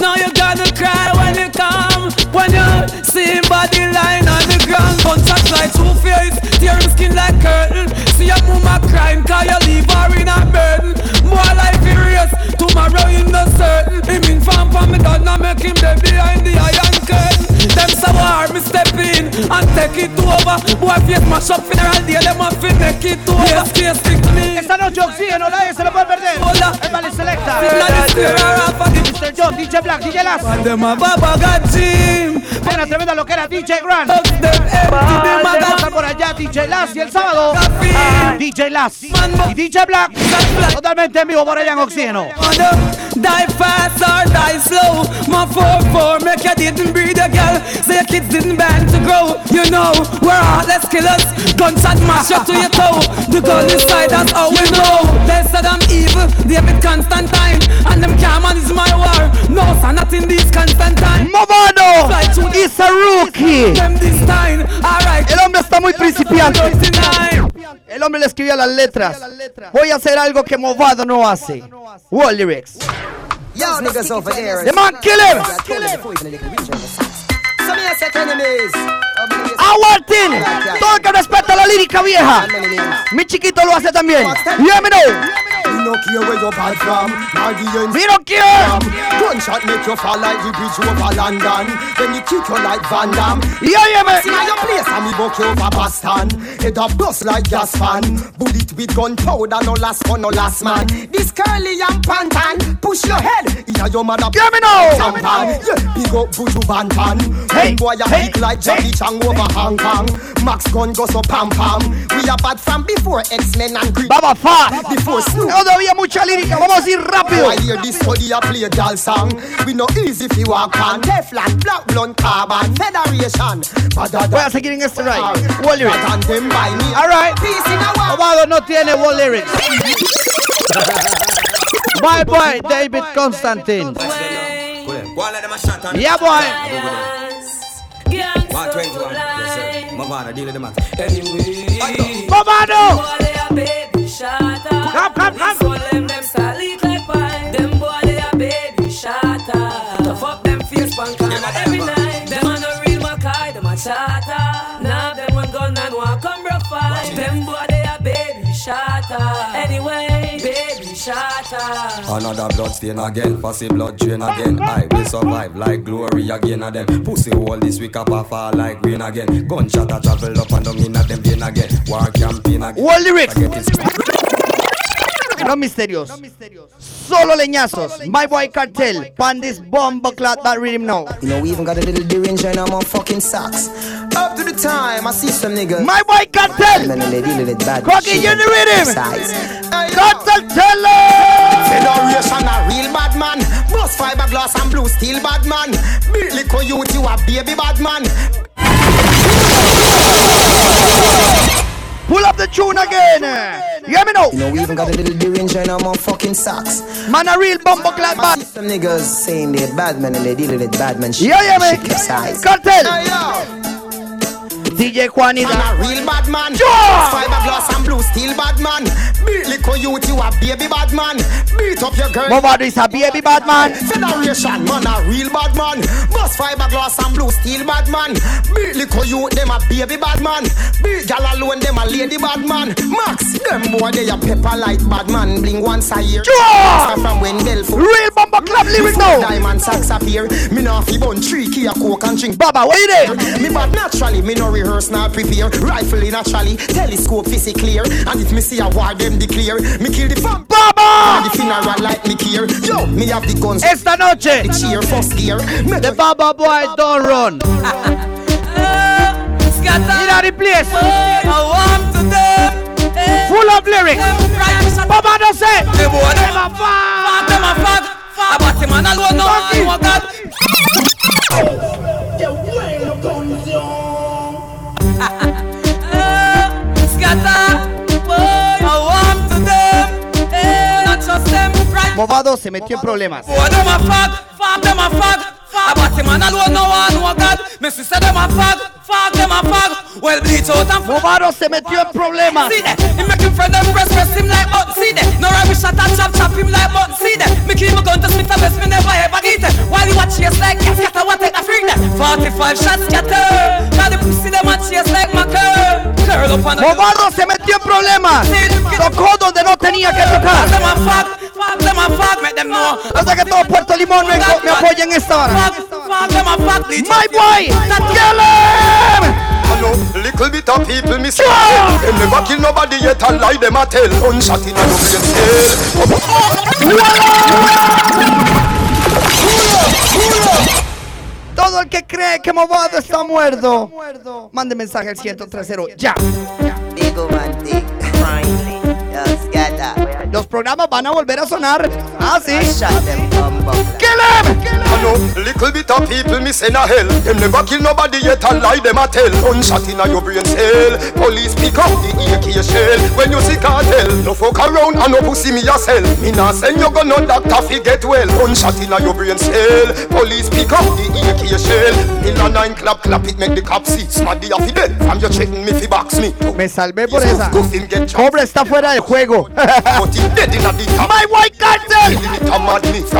know you gonna cry when you come. When you see body lying on the ground. Contract like two-faced, tearing skin like curtain. See a mama crying, cause you leave her in a burden. More life furious, tomorrow in the certain. Him in farm for me dad, now make him dead behind the iron curtain. Them sour, me step in and take it over. Boy, face mash up funeral day, them a fit make it over. Yes, case stick to me. Esta noche oxígeno, nadie se lo puede perder. Hola, es para el selecta. Mr. John, DJ Black, DJ Las. Hay una tremenda loquera, DJ Grant. Está por allá DJ Las y el sábado DJ Las y DJ Black totalmente en vivo por allá en Oxígeno. Die fast or die slow. My 4-4 make you didn't breathe a girl. So your kids didn't bang to grow. You know, we're heartless killers. Guns and mash up to your toe. The girl inside us, how we know. They said I'm evil, they have it constant time. And them camel is my war. No, so not in this constant time. Mavado is a rookie. Right. El hombre está muy principiante. El hombre le escribía las letras. Voy a hacer algo que Mavado no hace. What lyrics? Y'all niggas over there. The man kill him! Aguanten. Todo el que respeta la lírica vieja. Mi chiquito lo hace también. Yeah, me know. We don't care where you're bad from. We don't care. Gunshot make you fall like the bridge over London. Then you kick you like Van Damme. Yeah, yeah, man. See how you place and we buck you over Boston. Head up dust like gas fan. Bullet with gunpowder, no last for no last man. This curly and pantan. Push your head. Yeah, your mother. Give me now. Yeah, big up Buju Bantan. Hey, boy, you big like Jackie Chan over Hong Kong. Max gun goes up pam pam. We are bad from before X-Men and Creed. Baba Fa. Before Snoop. Todavía mucha lírica, vamos a ir rápido. I hear this body a play doll song. We no easy if you walk on Teflon, black blunt, carbon, federation. Voy a seguir en este ride. Wall lyrics. Alright. Mavado no tiene wall lyrics. Bye bye, David Constantine. Yeah, boy. 121. Yes, sir. Mavado, deal with the man. Anyway. Mavado! Come. So them style it like pie. Them boy they a baby shatter. Tough up them face bank and every night. Them a no real Mackay, them a chatter. Now them one gun and one come rough. Them boy they a baby shatter. Anyway, baby shatter. Another blood stain again, passing blood drain again. I will survive like glory again of them. Pussy all this week up a fall like rain again. Gunshot a travel up and down in at them pain again. War campaign again. What lyrics? No misterios. Solo leñazos. My boy Kartel. Pan this bomb clot that rhythm now. You know we even got a little derringer and I'm on fucking socks. Up to the time I see some niggas. My boy Kartel. Crocking you the rhythm. Kartel tell us. Federation a real bad man. Bust fiberglass and blue steel bad man. Beat liquor youth you a baby bad man. Pull up the tune again. You hear me now? You know we even got a little derringer and I'm on fucking socks. Man a real bumbo clad bad. Some niggas saying they're bad man and they dealing with bad man shit. Yeah, man. Kartel. DJ Juan is a real bad man. Fiberglass and blue steel bad man. Beat liquor youth you a baby bad man. Beat up your girl. Mavado is a baby bad man. Federation man a real bad man. Bust fiberglass and blue steel bad man. Beat liquor youth them a baby bad man. Beat gal alone them a lady bad man. Max them boy they a pepper light bad man. Bling once a year. From when Belfort. Real bumper club lyric now. Diamond sax appear. Me no fi bun 3 key a coke and drink. Baba where you there? Me bad naturally. Me no rehearse not prepare. Rifle in a trolley. Telescope physics clear. And if me see a war them declare. Me kill the fam. Baba! And the funeral like me care. Yo, me have the guns. Esta noche. The cheer first gear. The Baba boy don't run. Scatter. Place. I want to them. Full of lyrics. Baba don't say. Them a fuck. Them a fuck. I bought him and I don't know what God. Scatter. Mavado se metió en problemas. Mavado se metió en problemas. Mavado se metió en problemas. Tocó donde no tenía que tocar. Hasta que todo Puerto Limón me apoya en esta hora. My boy, Tatjale! Hello, little bit of people miss. They never kill nobody yet and lie them a tell. Unshot it and no play a scale. ¿Usted cree que Mavado está muerto? Mande mensaje al 130 ya. Los programas van a volver a sonar. Ah, sí. Kill him! I know little bit of people missing a hell. Them never kill nobody yet and lie them a tell. Gunshot inna your brain cell. Police pick up the AK shell. When you see cartel, no fuck around and no pussy me yourself. Me nah send you go no doctor fi get well. Gunshot inna your brain cell. Police pick up the AK shell. Inna 9 clap clap it make the cops see. Smaddy a fi dead. From your checking me fi box me. Me salvé por esa. Cobre está fuera de juego. My white cartel.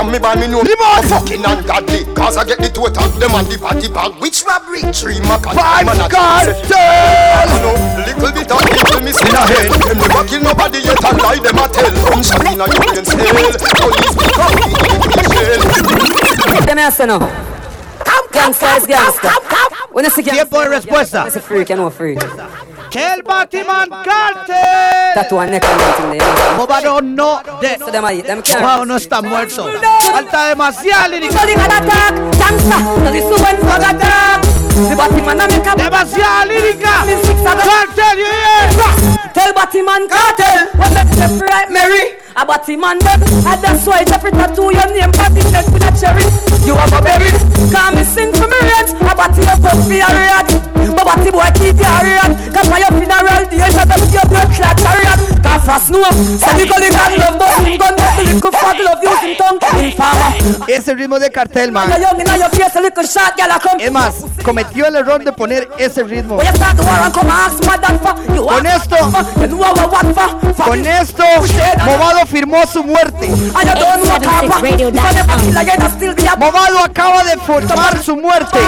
Me by me no fucking ungodly. Cause I get the two attack them and the party bag. Which robbery? Three maca Vybz Kartel. No little bit of people missing a head. Them never kill nobody yet and lie them a tell. Gunshot in a union cell. Police pick up the shell. Deme hace no. Gangsters gangster. Tiempo de respuesta. Ese freak and no freak. El Batman Cartel. Tatuaje Mavado no de. Mavado no está muerto. Falta demasiado lírico. Demasiado lírica. Cartel, yeah. Tell Batman Cartel. Right, Mary. A Batman dead. And that's why every tattoo your name Batman dead with a cherry. You have a berry. Can't be seen from me yet. A Batman must be a real. But the boy keep your real. Cause my funeral the age of your blood clot chariot. Can't fast no. So you call it that love but you don't have to little fuck love using tongue. Infama. Ese ritmo de Cartel, man. Es más, cometió el error de poner ese ritmo. Con esto Mavado firmó su muerte. Mavado acaba de formar su muerte.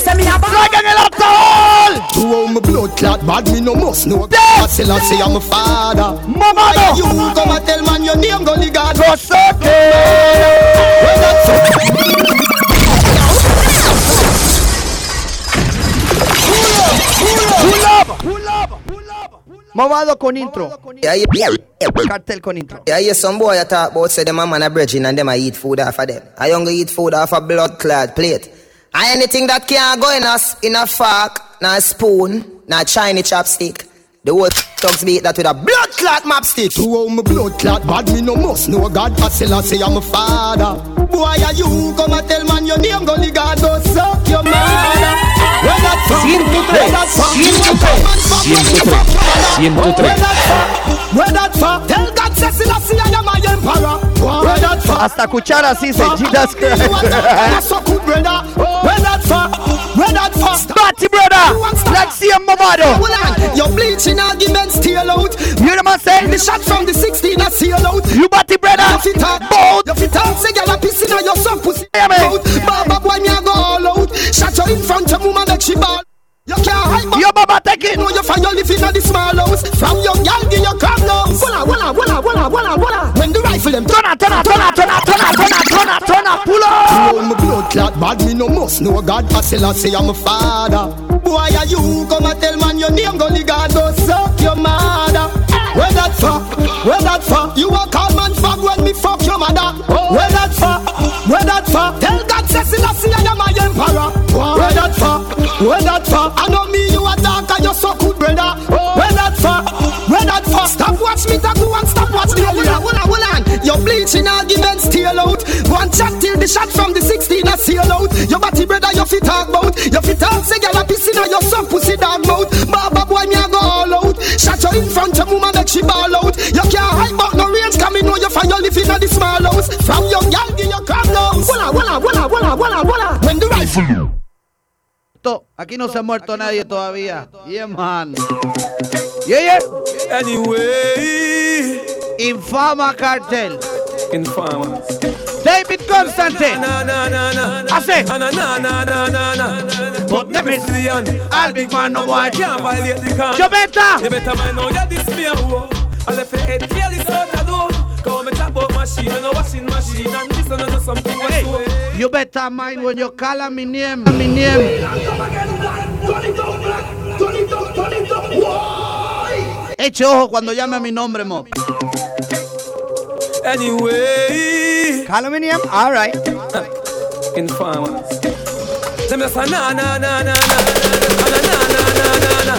¡Traigan el alcohol! You owe me blood clot, bad me no must know. I still say I'm a father. Mavado! You come and tell man your name, go to God. Mavado con intro. Cartel con intro. Yeah, yeah, some boy I talk about say them a man a bridging and them a eat food off of them. I young eat food off a blood clad plate. And anything that can go in a fork, na spoon, na shiny chopstick. The word talks beat that with a blood clot mapstick. Who owe me blood clot, bad me no must know God. I still say I'm a father. Boy are you come and tell man your name, go to God, go suck your mother. 103. Hasta cuchara así se Jesus Christ. Batty brother, let's see him Mavado. Your bleaching arguments steal out. You know what I'm saying? The shot from the 16 are seal out. You batty brother, bold. Your fit out, say you're a piece in your son pussy out. Baba boy me a go all out. Shot you in front of woman like she ball. You can't hide. Your baba take it. No, you find your living at the small house. From your gang in your crab now. Walla, walla, walla, walla, walla, walla. When the rifle them turn up, pull up. You owe me blood clot, bad me no must know God. I still say I'm a father. Boy are you come and tell man your name, go to God, go suck your mother. Where that for? You a call man fag when me fuck your mother. Where that for? Tell God says in a sea I am a emperor. Where that for? I know me you a dark and you so good brother. Where that for? Stop watch me to go and stop watch the hold on. Your bleaching arguments steal out. One shot till the shot from the 16 a seal out. Your body brother you fit talk bout. Your fit talk say girl a pissing on your son pussy dog mouth. Baba boy me a go all out. Shot you in front of woman make she ball out. You can't hide but no range come in know you find your living at the small house. From your gang in your crab now. Walla. When the rifle. Aquí no se ha muerto nadie todavía. Yeah, man. Yeah. Anyway. Infama Cartel. Infama. David Constantine. Hace. But never see on. I'll be man no boy. Can't violate the car. Jobetta. You better mind now you're this me a who. I left your head clearly so that do. Call me tap up machine and a washing machine. And this and another something I do. You better mind when you call me name. Eche ojo cuando llame a mi nombre, mo. Anyway. Call me name? All right. Infamous. Them just a na na na na na na na na na na na.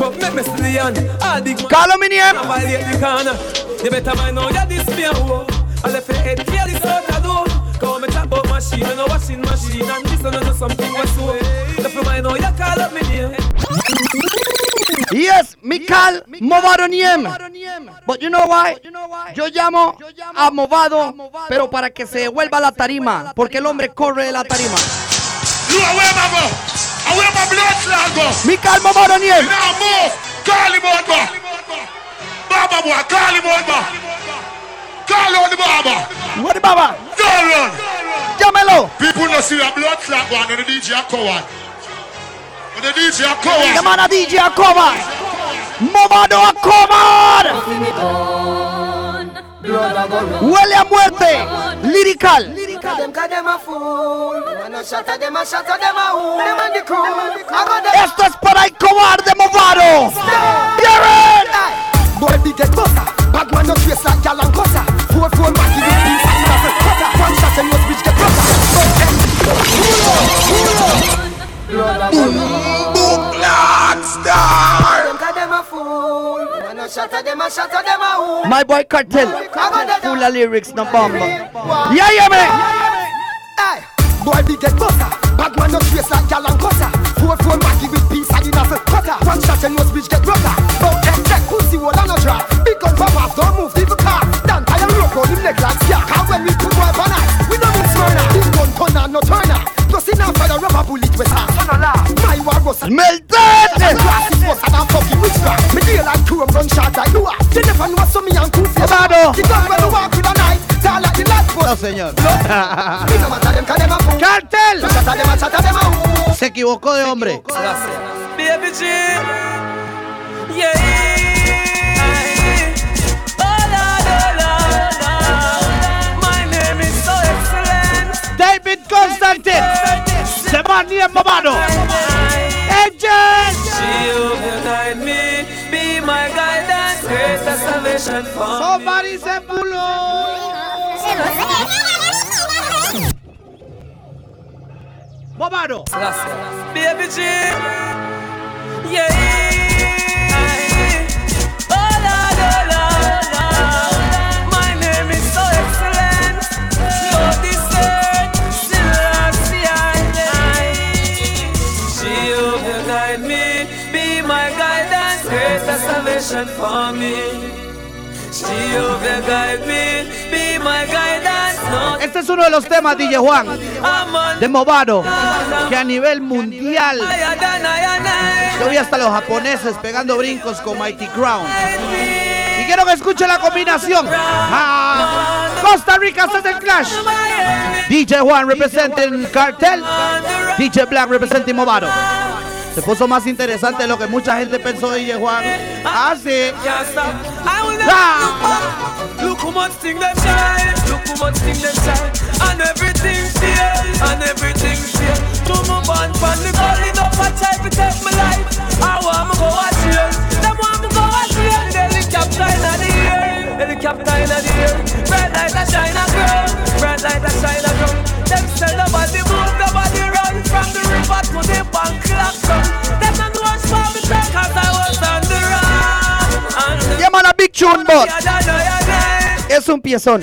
But make me see the hand. All the call me name. I violate the corner. You better mind now. You this me a hoe. I left your head clear this out a door. 'Cause me chop up machine and a washing machine and this and do something was so. Left your mind now. You call up me name. Yes, me call Mavado name. But you know why? Yo llamo a Mavado, pero para que se devuelva la tarima, porque el hombre corre de la tarima. Me call Mavado name. Call him over. Baba boy, call him over. Call on the Baba. What the Baba? Go run. Llámelo. People no see a blood clot one and the DJ a coward. The DJ a coward. The man a DJ a coward. Mavado a coward. Huele a muerte. Lyrical. Esto es para el cobarde Mavado. Darren. Boy big get butter. Bad man no trace like gal and gutter. 4-4 massive beats and massive cutter. One shot and your bitch get butter. Cool up. My boy Kartel, full of lyrics, no bomb. Yeah, man. Hey, boy, big get butter. Bad man, no trace like gal and gutter. 4-4 baggy with peace and enough of cutter. One shot and no speech get rotter. Bout them get pussy, wall and a drop. Big gun pop don't move, leave a car. Stand by the rope, roll him leg like yeah. And when we put wife on us, we don't move smirner. Big gun turner, no turner. Melted! No, señor. ¡Cartel! Se equivocó de hombre. David Constantine, the man near Mavado. Angels! She overnight me, be my guidance, grace and salvation for me. Somebody say pulo. Mavado. Baby G. Yeah. For me, she overguide me, be my guidance. No. Este es uno de los temas, DJ Juan, de Mavado, que a nivel mundial, yo vi hasta los japoneses pegando brincos con Mighty Crown. Y quiero que escuchen la combinación. Ah, Costa Rica está en Clash. DJ Juan representing Kartel, DJ Black representing Mavado. Se puso más interesante de lo que mucha gente pensó, DJ Juan. Ah, sí. Look who much thing them shine. Look who much thing them shine. And everything's here. And everything's here. To move on from the calling up my type to take my life. I want to go out here. Them want to go out here. Helicopter in the air. Helicopter in the air. Red light that shine a girl. Red light that shine a girl. Them sell nobody move, nobody run. From the river to the bank clock. Them not watch for me because I was on the run. Yeah, man, a big tune, but es un piezón.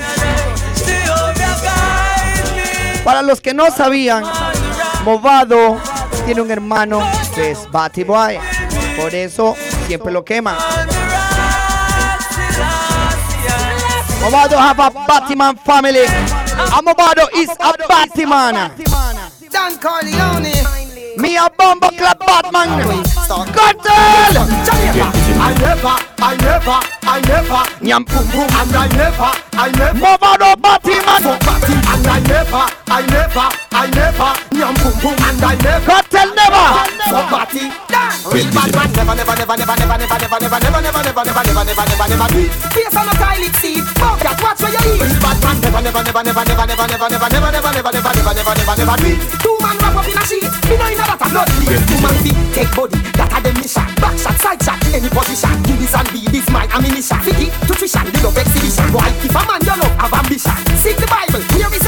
Para los que no sabían, Mavado tiene un hermano que es Batty Boy. Por eso siempre lo quema. Mavado have a Batman family. Mavado is a Batman. Dan Corleone. Me a bomba club Batman. Cartel! I never. Nyam pum pum. And I never. Mavado Batman. And I never. Nyam pum pum. And I never. Cartel never. For party. Real Batman never. Face on a toilet seat. Fuck that. Watch where you eat. Real Batman never. Two man wrap up in a sheet. Me know in a lot of blood. Two man feet. Take body. That a them mission. Back shot, side shot. Any position. This and be this my ammunition. Figgy, nutrition, little exhibition. Why? If a man you love have ambition. Seek the Bible. Here is a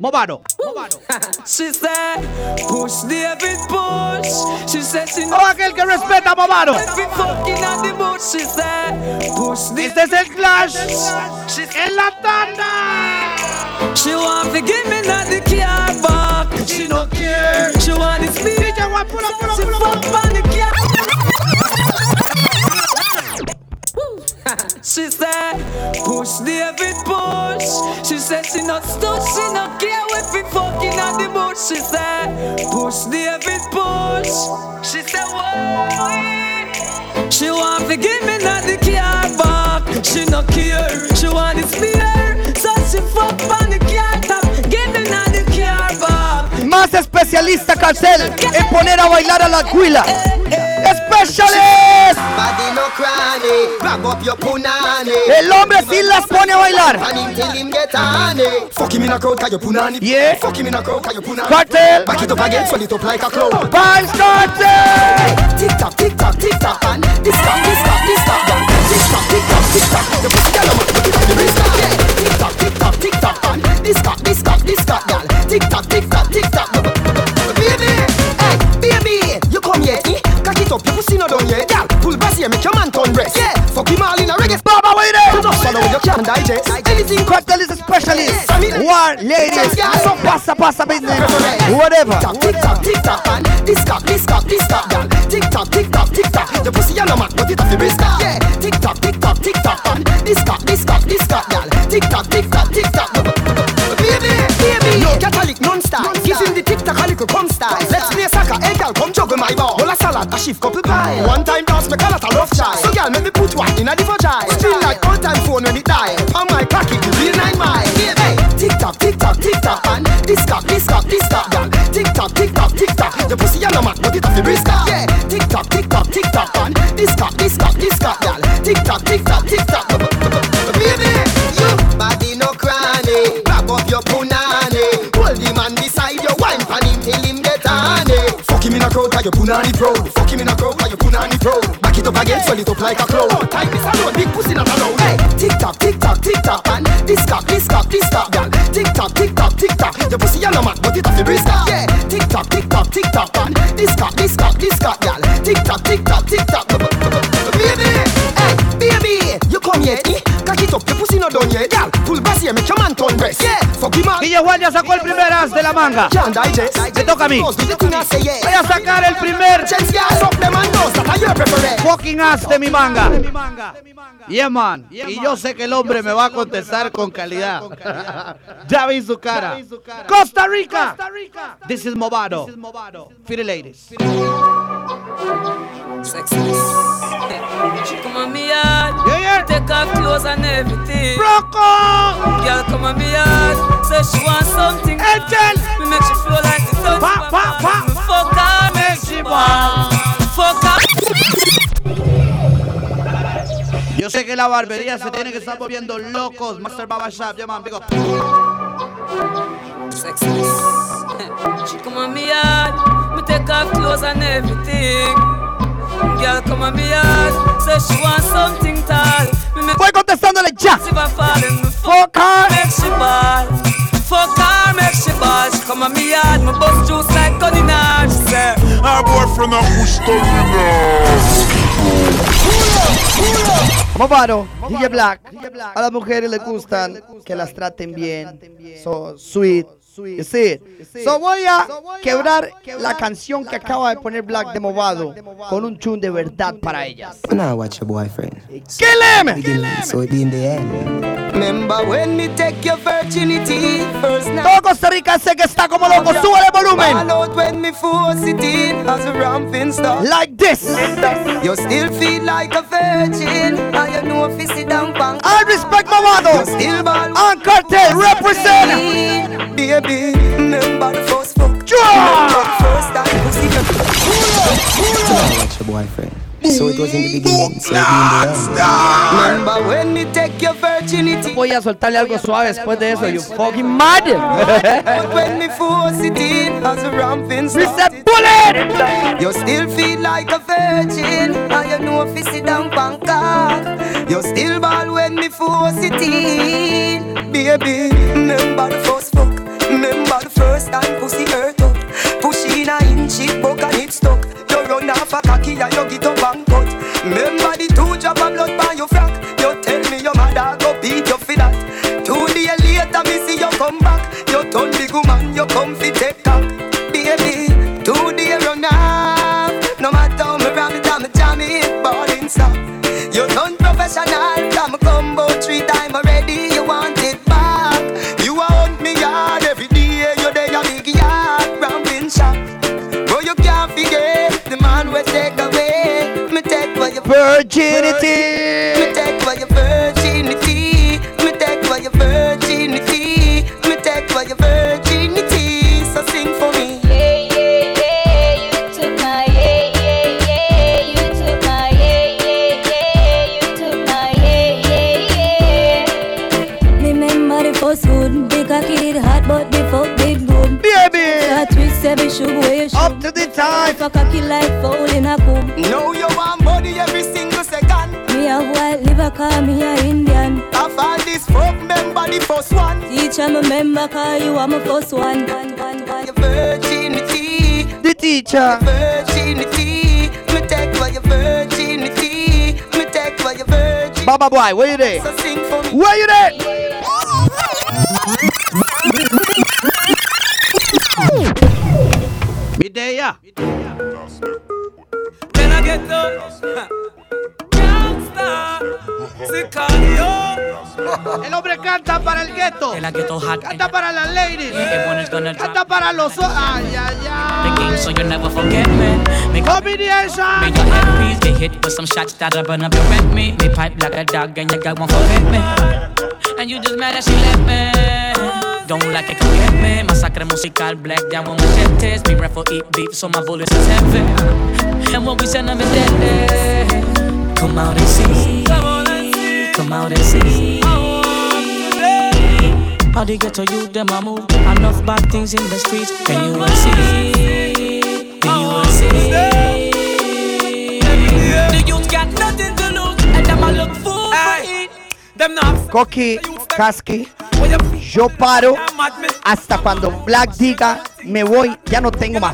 Mavado. She said, push David, push. She said, she knows. Oh, aquel que respeta a Mavado. She said, push David. Este es el Clash. She's en la tanda. She want to give me not the care back. She no care. She want to speak. DJ Juan, pull up. On the she said, push David, push. She said she not stuck, she not care if we fucking on the boat. She said, push David, push. She said, what? She want to give me not the care back. She not care, she want to spear. So she fuck on the car top, give me not the care back. Más especialista Kartel en poner a bailar a la guila. Especialist. El hombre sí las pone a bailar. Yeah. Kartel. Vybz Kartel. Tick tock. Tick tock. Up, you pussy no done yet, girl. Pull back here, make your man turn breast. Yeah, fuck him all in a reggae. Baba, wait there. Follow you can digest. Anything Kartel is a specialist. War, ladies, so pasta business. Whatever. Tick tock, and this cock, girl. Tick tock. You pussy no man, but it off the wrist. Yeah, tick tock, and this cock, girl. Tick tock, baby. No Catholic non-stop. Give him the tick tock a little cum style. Let's play soccer, hey girl, come juggle my ball. A shift couple pie. One time dance, make a lot of love child. So girl, make me put one in a different child. Still like old time phone when it die. On my pocket, the real 9 mile. Hey, tick tock, and this cock, girl. Tick tock. The pussy on the mat, but it off the wrist. Yeah, tick tock, and this cock, girl. Tick tock, baby, your body no cranny. Grab up your punani. Hold the man beside your wine pan him till him get honey. Fuck him in a crowd, like you punani pro. Back it up again, swell it up like a clown. Time is alone, big pussy not alone. Hey, tick tock, and this cock, girl. Tick tock. The pussy on the mat, but it off the wrist. Yeah, tick tock, and this cock, girl. Tick tock, baby. Hey, baby, you come yet? Cock it up, the pussy not done yet, girl. Pull back here, make your man turn breast. Yeah, fuck him up. DJ Juan ya sacó el primer as de la manga. Me toca a mí. Voy a sacar el primer fucking ass de mi manga. Yeah, man. Y yo sé que el hombre me va a contestar con calidad. Ya vi su cara. Costa Rica. This is Mavado. Feel it, ladies. She come on me yard. Take off clothes and everything. Broco. Girl come on me yard. Says she wants something. Angel. Me make she flow like the sun. Pa. Fuck her, make she bow. Fuck her. Yo sé que la barbería se tiene que estar volviendo locos. Master Baba Shop, yeah man, big up. Sexiness. She come on me yard. Me take off clothes and everything. Girl, come on me out. Say she wants something tall. Voy contestándole ya. Fuck her, make she ball. Fuck her, make she ball. She come on me out. My bust juice like Connie Nash. She say her boyfriend a push to me. Mavado, DJ Black. A las mujeres les gustan que las traten bien. So sweet. You see it. So voy a quebrar la canción que acaba de poner Black de Mavado con un tune de verdad para ellas. When I watch your boyfriend. Kill him! So it be in the end. Remember when me take your virginity first night. Todo Costa Rica sé que está como loco. Sube el volumen. Like this. You still feel like a virgin. I know if you sit down bang. I respect Mavado. And Kartel represent. Baby. Remember the first fuck. Remember the first time. Pussy. Pull up. watch your boyfriend. So it was in the beginning, so it in the end. Remember when me take your virginity. Voy a soltarle algo suave después de eso. You fucking mad. When me force it in as a ramping star. It's a bullet. You still feel like a virgin, and you know if you sit down and cock. You still ball when me force it in, baby. Remember the first fuck. Remember the first time pussy hurt up. Push in a inch, it broke and it stuck. You run off a cocky and you get up and cut. Remember the two drop of blood by your frack. You tell me your mother go beat you for that. 2 days later me see you come back. You turn big woman, you come fi take cock. Baby, 2 days run off. No matter how me ram it, I'm a jam it, ballin' stop. You done professional, I'm a combo 3 times already. You want it back. You are on me yard every day. You day a big yard, ramping shop. But you can't forget the man will take away. Me take for your virginity. Me take for your virginity. Me take for your virginity. Me take for your virginity. So sing for me. Yeah, yeah, yeah, you took my. Yeah, yeah, yeah, you took my. Yeah, yeah, yeah, you took my. Yeah, yeah, yeah. Remember the first hood, big a kid hot, but the fuck big good. Baby. Up to the time. Fuck a kid like foul in a cube. Know you want body every single second. Me a white liver car, me a Indian. I found this folk member the first one. Teacher me member car, you are my first one. Your virginity. The teacher. Your virginity. Me take for your virginity. Me take for your virginity. Baba boy, where you there? So sing for me. Where you there? Yeah. Then I get up, gangsta, se cayó. El hombre canta para el ghetto. Canta para las ladies. Canta para los. Ay, ay, ay. The game, so you'll never forget me. Combination. Make your headpiece get hit with some shots that'll burn up and wreck me. Me pipe like a dog and your guy won't forget me. And you just mad that she left me. Don't like it, forget me. Massacre musical, black down on machetes. Me rifle eat beef, so my bullets is heavy. And when we send them is deadly. Come out and see. Come out and see. How they get to you, them I move. Enough bad things in the streets. Then you will see. Then you will see. The youth got nothing to lose. And them I look for it. Them not cocky, casky. Yo paro hasta cuando Black diga me voy, ya no tengo más.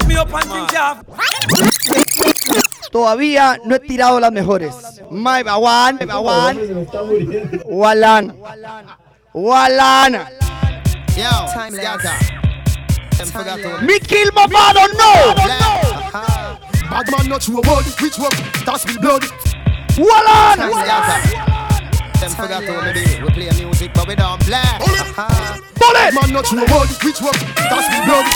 Todavía no he tirado las mejores. Maibawan, Walan, Walan. Me kill Mavado, no. Bad man not to a word, which work, that's with blood. Walan. Forgot to maybe we play music but we don't play. Bullet man not true word, which work, that's me blood. I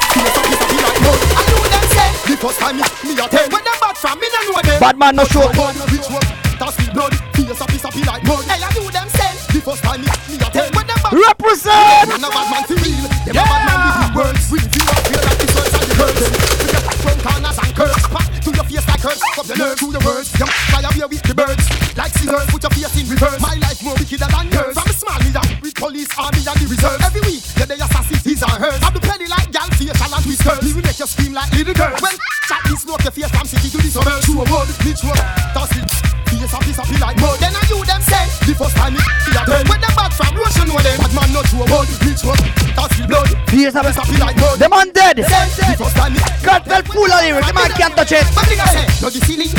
know them say the first time me a tell. When them bad from me no know them. Bad man not true word, which work, that's me blood. Face up, piece like mud. Hey, I know them say the first time me a tell. When them bad represent. When a bad man feel real, them a bad man with words. We feel up here like the words and the words. We get back from corners and curves. Back to your face like curves. Up the nerve to the words. Them fly away with the birds. Like scissors, put your face in reverse. My life more wicked than yours. I'm a small leader with police, army and the reserve. Every week, the day assassins, his and hers. I'm the penny like gal, see a talent with curves. He will make you scream like little girls. When chat is not the face from city to the suburbs. True word, bitch word, toss it. Face up, piece up, be like mud. Then I you them say, the first time it's a turn. When the bad from Russian know them. Bad man not true word, bitch word, toss it blood. Face up, piece up, be like mud. The man dead. The first time it's a turn. God fell full of lyrics, the man can't touch it. But nigga say, no the ceilings.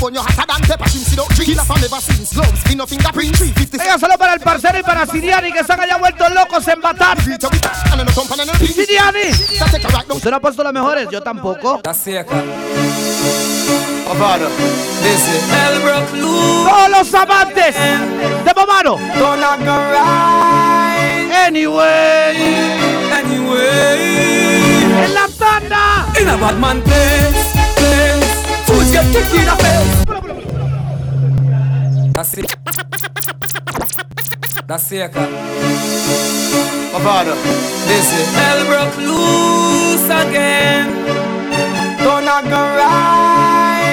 Con yo hasta dan pepper sin si no chill up never seen slums in nothing that bring 350. Venga solo para el parcero y para Siriani que se han allá vuelto locos en Batar. Siriani. Usted no ha puesto las mejores, yo tampoco. Todos los amantes de Mavado. Anyway. En la tanda. In a bad man place. Fools get kicked in the face. That's it. That's it. Mavado. This is Elbrook loose again. Don't knock her right.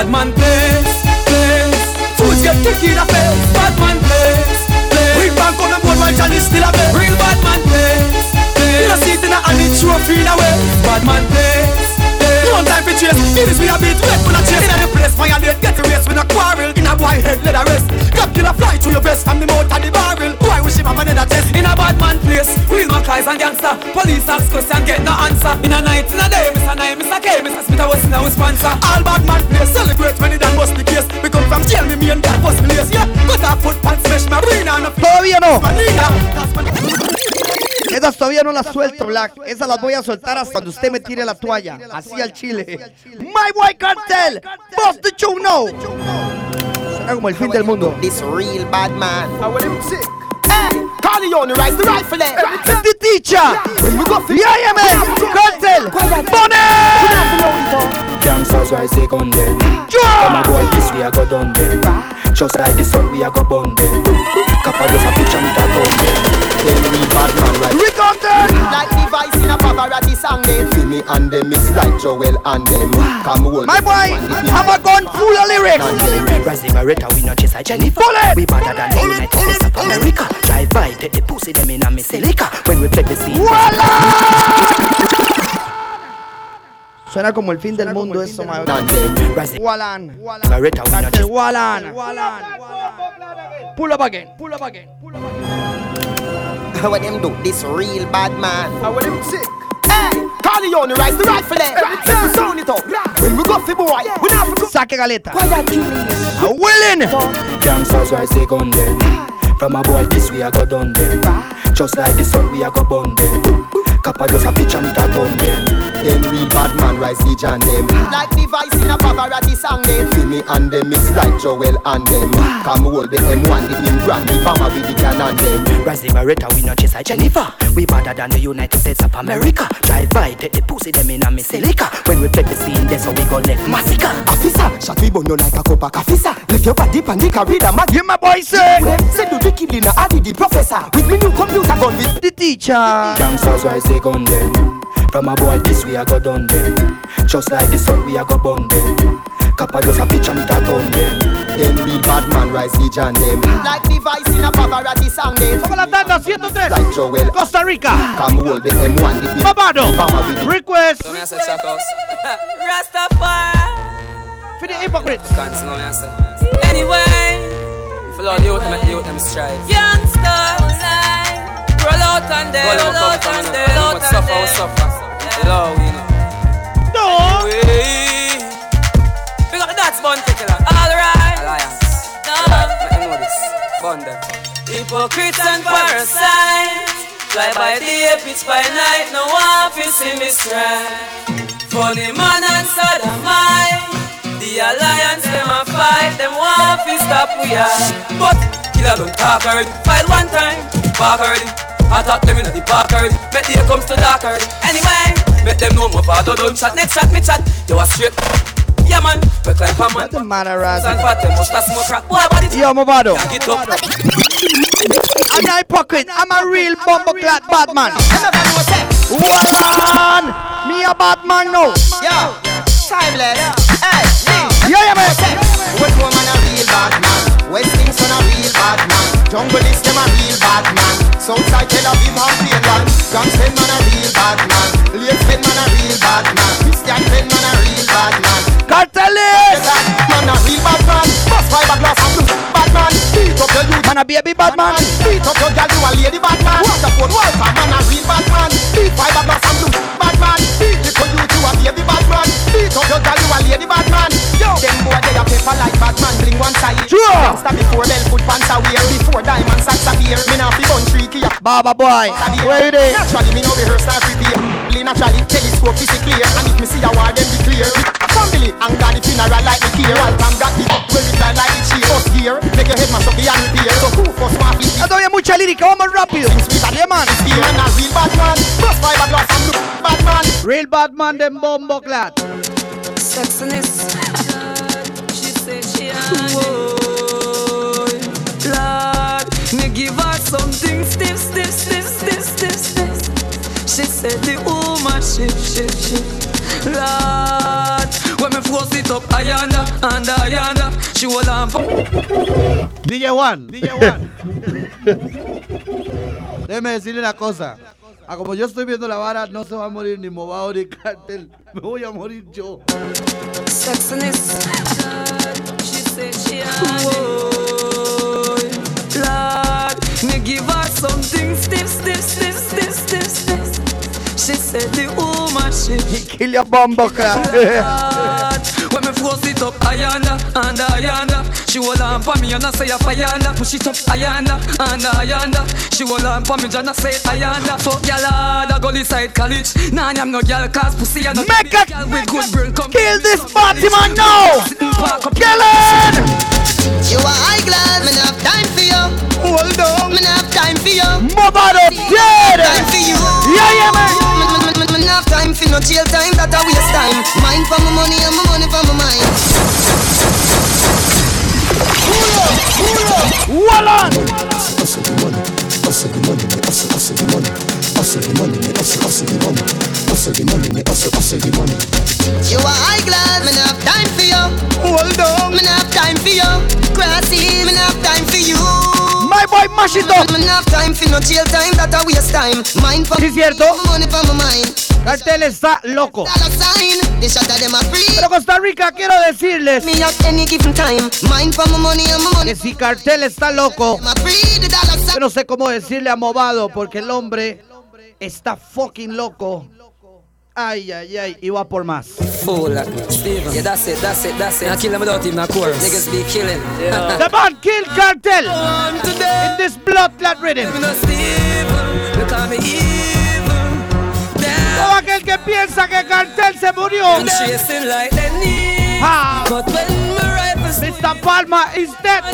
Bad man place, place. Fools get kicked in the face. Bad man place, place. Bring back on the board while Johnny's still a bit. Real bad man place, place. You don't see it in a hand, it's true, free in a way. Bad man place, place. You don't time for chase. It is with a bit, wet for the chase. In a place, my hand, get the race with a quarrel. In a boy head, let a rest. Grab killer fly to your vest. I'm the mouth and the barrel. Why wish him up another chest? In a bad man place, real man cries and gangster. Police ask question, get no answer. In a night, in a day, Mr. Nye, Mr. K, Mr. Smith, I was in our sponsor. All bad man place, celebrate when it done must be case. We come from jail, me and that must be lace. Yeah, cut our foot pants, smash my brain and a todavía no. Esas todavía no las suelto, Black. Esas las voy a soltar hasta cuando usted me tire la toalla. Así al chile. My White Cartel, boss the show now. Suena como el fin del mundo. This real bad man. I want him sick. Callie on the rise, the rifle there. The teacher. Yeah, man. Cartel. Bonnet. Gangsters rise, they gun them. Come a boy, this we a go done them. Just like the sun, we a go burn them. Kappa just a picture with a gun them. Then we bad man right. We got them. Like Device in a Pavarotti song them. See me and them, it's like Joel and them. Come on, my boy, have a gun full of lyrics. Rise the Beretta, we not chase a Jennifer. We better than the United States of America. Drive by, take the pussy them in a Missilica. When we play the scene. Voila! Suena como el fin del mundo eso, mayor. Walan. Walan. Pull up again. Pull up again. Pull up again. What them do? This real bad man. I want them sick. Hey, Carly on the rise, the rifle there. Let's sound it up. When we go for boy, we don't have to. Saque galeta. I'm willing. Gangsters rise, they gun them. From a boy, this we a go done them. Just like the sun, we a go burn them. Kappa just a picture with a gun them. Them real bad man rise each and them. Like Device in a Pavarotti song them. See me and them, it's like Joel and them. Come hold the M1, the Imran, the Bama with the can and them. Rise the Beretta, we not chase a Jennifer. We better than the United States of America. Drive by, take the pussy them in a Missilica. When we take the scene, that's how we go left massacre. Officer, shot we bono like a cup of coffee. Left your body panic and read a man. Yeah, my boy say. Say do the kid in a Adi, the professor. With me new computer gun with the teacher. Gangsters rise, they gun them. From a boy, this we a go done them. Just like the sun, we a go burn them. Kappa just a picture with a gun them. Them real bad man rise each and them. Like Device in a Pavarotti song them. Como la Tanda 103. Like Joel. Costa Rica. Come hold the M1. The Mavado. Request. Don't me answer Chakos. Rastafari. For the hypocrites. Can't see no me answer. Anyway. For all the youth, make the youth them strive. Youngsters life. Roll out and them. Roll out and them. Roll out and them. Hello, you know. No! We got the dots bun tickler. Alright. Alliance. No. I know this. Bundle. Hypocrites and parasites. Fly by day, pitch by night. No one can see me strike. Funny man and sad am I. The alliance, them a fight. Them one can stop we are. But, killer don't talk early. Fight one time, back early. I talk them in the park early, bet here comes to dark early. Anyway, bet them know my father don't chat, next chat me chat, you a straight. Yeah man, we climb a man. What the man around? And fat them must have smoke crack. Boy, body yo, Mavado. Get up. I'm a hypocrite, I'm a real bumbleclad bad man. One, me a bad man now. Yo, timeless. Hey, me. Yeah, man. West woman a real bad man. West things on a real bad man. Jungle is them a real bad man. Southside Tel Aviv and Finland. Gangsten man a real bad man. Leedsman man a real bad man. Christian Penn man a real bad man. Cartel is! Man a real bad man. Bus fiber glass and blue bad man. Beat up your youth man a baby bad man. Beat up your girl you a lady bad man. Waterford Walter man a real bad man. Beat fiber glass and blue bad man. Beat up your youth you a baby bad man. Beat up your girl you a lady bad man. Yo! Them boy they a paper like bad man. Bling one side. Gangsta before bell foot pants a wear. Before diamond sacks a beer. Me not be country. Baba boy, where it is? Naturally, me know the rehearsal every day. Play naturally, telescope is clear. And if me see a war, then be clear. Family, I'm glad the funeral like me clear. All time got the up, where it lie like the cheer. Us gear, make your head mash up the hand repair. So who first one flip? I don't hear mucha lírica, vamos rápido. Things with a lemon. It's here and a real bad man. Plus fiber glass and look bad man. Real bad man, them bombo clad. Sexiness. She said she had me give her something stiff, stiff, stiff, stiff, stiff, stiff. She said the woman, shift, shift, shift. Lord, when me and force it up. Ayanda and Ayanda. She will lamp. DJ Juan. DJ Juan. Déjeme decirle una cosa. Ah, como yo estoy viendo la vara, no se va a morir ni Mavado ni Kartel. Me voy a morir yo. Sexiness. She said she had Lord, me give her something stiff, stiff, stiff, stiff, stiff, stiff. She said the woman she kill your bumbo crap. When me force it up, Ayanda, and Ayanda. She will on for me and I say Ayanda. Push it up, Ayanda, and Ayanda. She will on for me and I say Ayanda. Fuck y'all hard, I go inside college. Nah, I'm no girl, cause pussy and no make it, with good brain. Kill this party man now! Kill it! You are high class, me not have time for you. Hold on, me not have time for you. Mavado dead! Time for you. Yeah, yeah, man! Me not have time for no jail time, that I waste time. Mine for my money and my money for my mind. Wallan! Hustle the money, hustle the money, hustle the money, hustle the money, hustle the money, hustle the money, hustle the money. You are high class, me not have time for you. Hold on, me not have time for you. Grassy, me not have time for you. My boy, mash it up. Me not have time for no jail time, that I waste time. Mine for sí, cierto. Money for my mind. Kartel está loco. Pero Costa Rica, quiero decirles me at any given time. Mine for my money and my money. Que si Kartel está loco, yo no sé cómo decirle a Mavado, porque el hombre está fucking loco. Ay, ay, ay, y va por más. Fool, Steven. Yeah, that's it, that's it, that's it. I kill them without him, of course. Niggas be killing. Yeah. The man kill Kartel in this blood clot rhythm. Todo aquel que piensa que Kartel se murió. Ah. Mr. Palma is dead.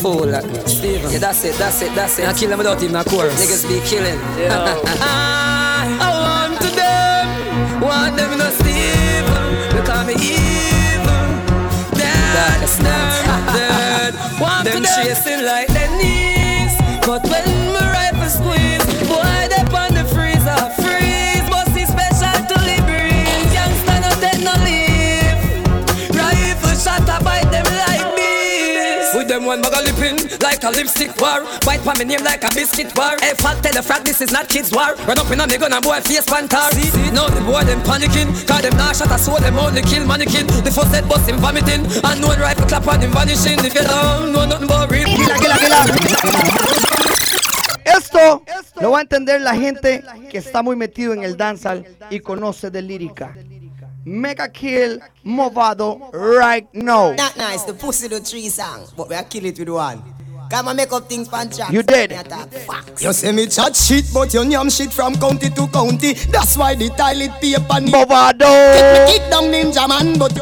Fool, Steven. Yeah, that's it, that's it, that's it. I kill them without him, of course. Niggas be killing. Yeah. I want to them. Want them in a Steven. They call me evil. That's not dead. Want them chasing like their knees. But when my rifle squeeze, boy, they on the freezer. Freeze must be special to liberate. Youngster not dead, no leave. Rifle shot, I bite them like. With them one muggle lippin' like a lipstick war. Bite for me name like a biscuit war. Hey, fat tell the frat this is not kids war. Run up in a nigga and boy face pantar. Now the boy them panicking. Cause them nah shot a soul them only kill mannequin. The first set bust him vomiting. And no one rifle clap on him vanishing. If you don't know nothing but real. Esto lo va a entender la gente que está muy metido en el dancehall y conoce de lírica. Mega kill Mavado right now. Not nice, the pussy the tree song, but we are kill it with one. Come and make up things pan tracks. You did. You say me chat shit, but you yam shit from county to county. That's why the toilet paper need Mavado. Get down ninja man, but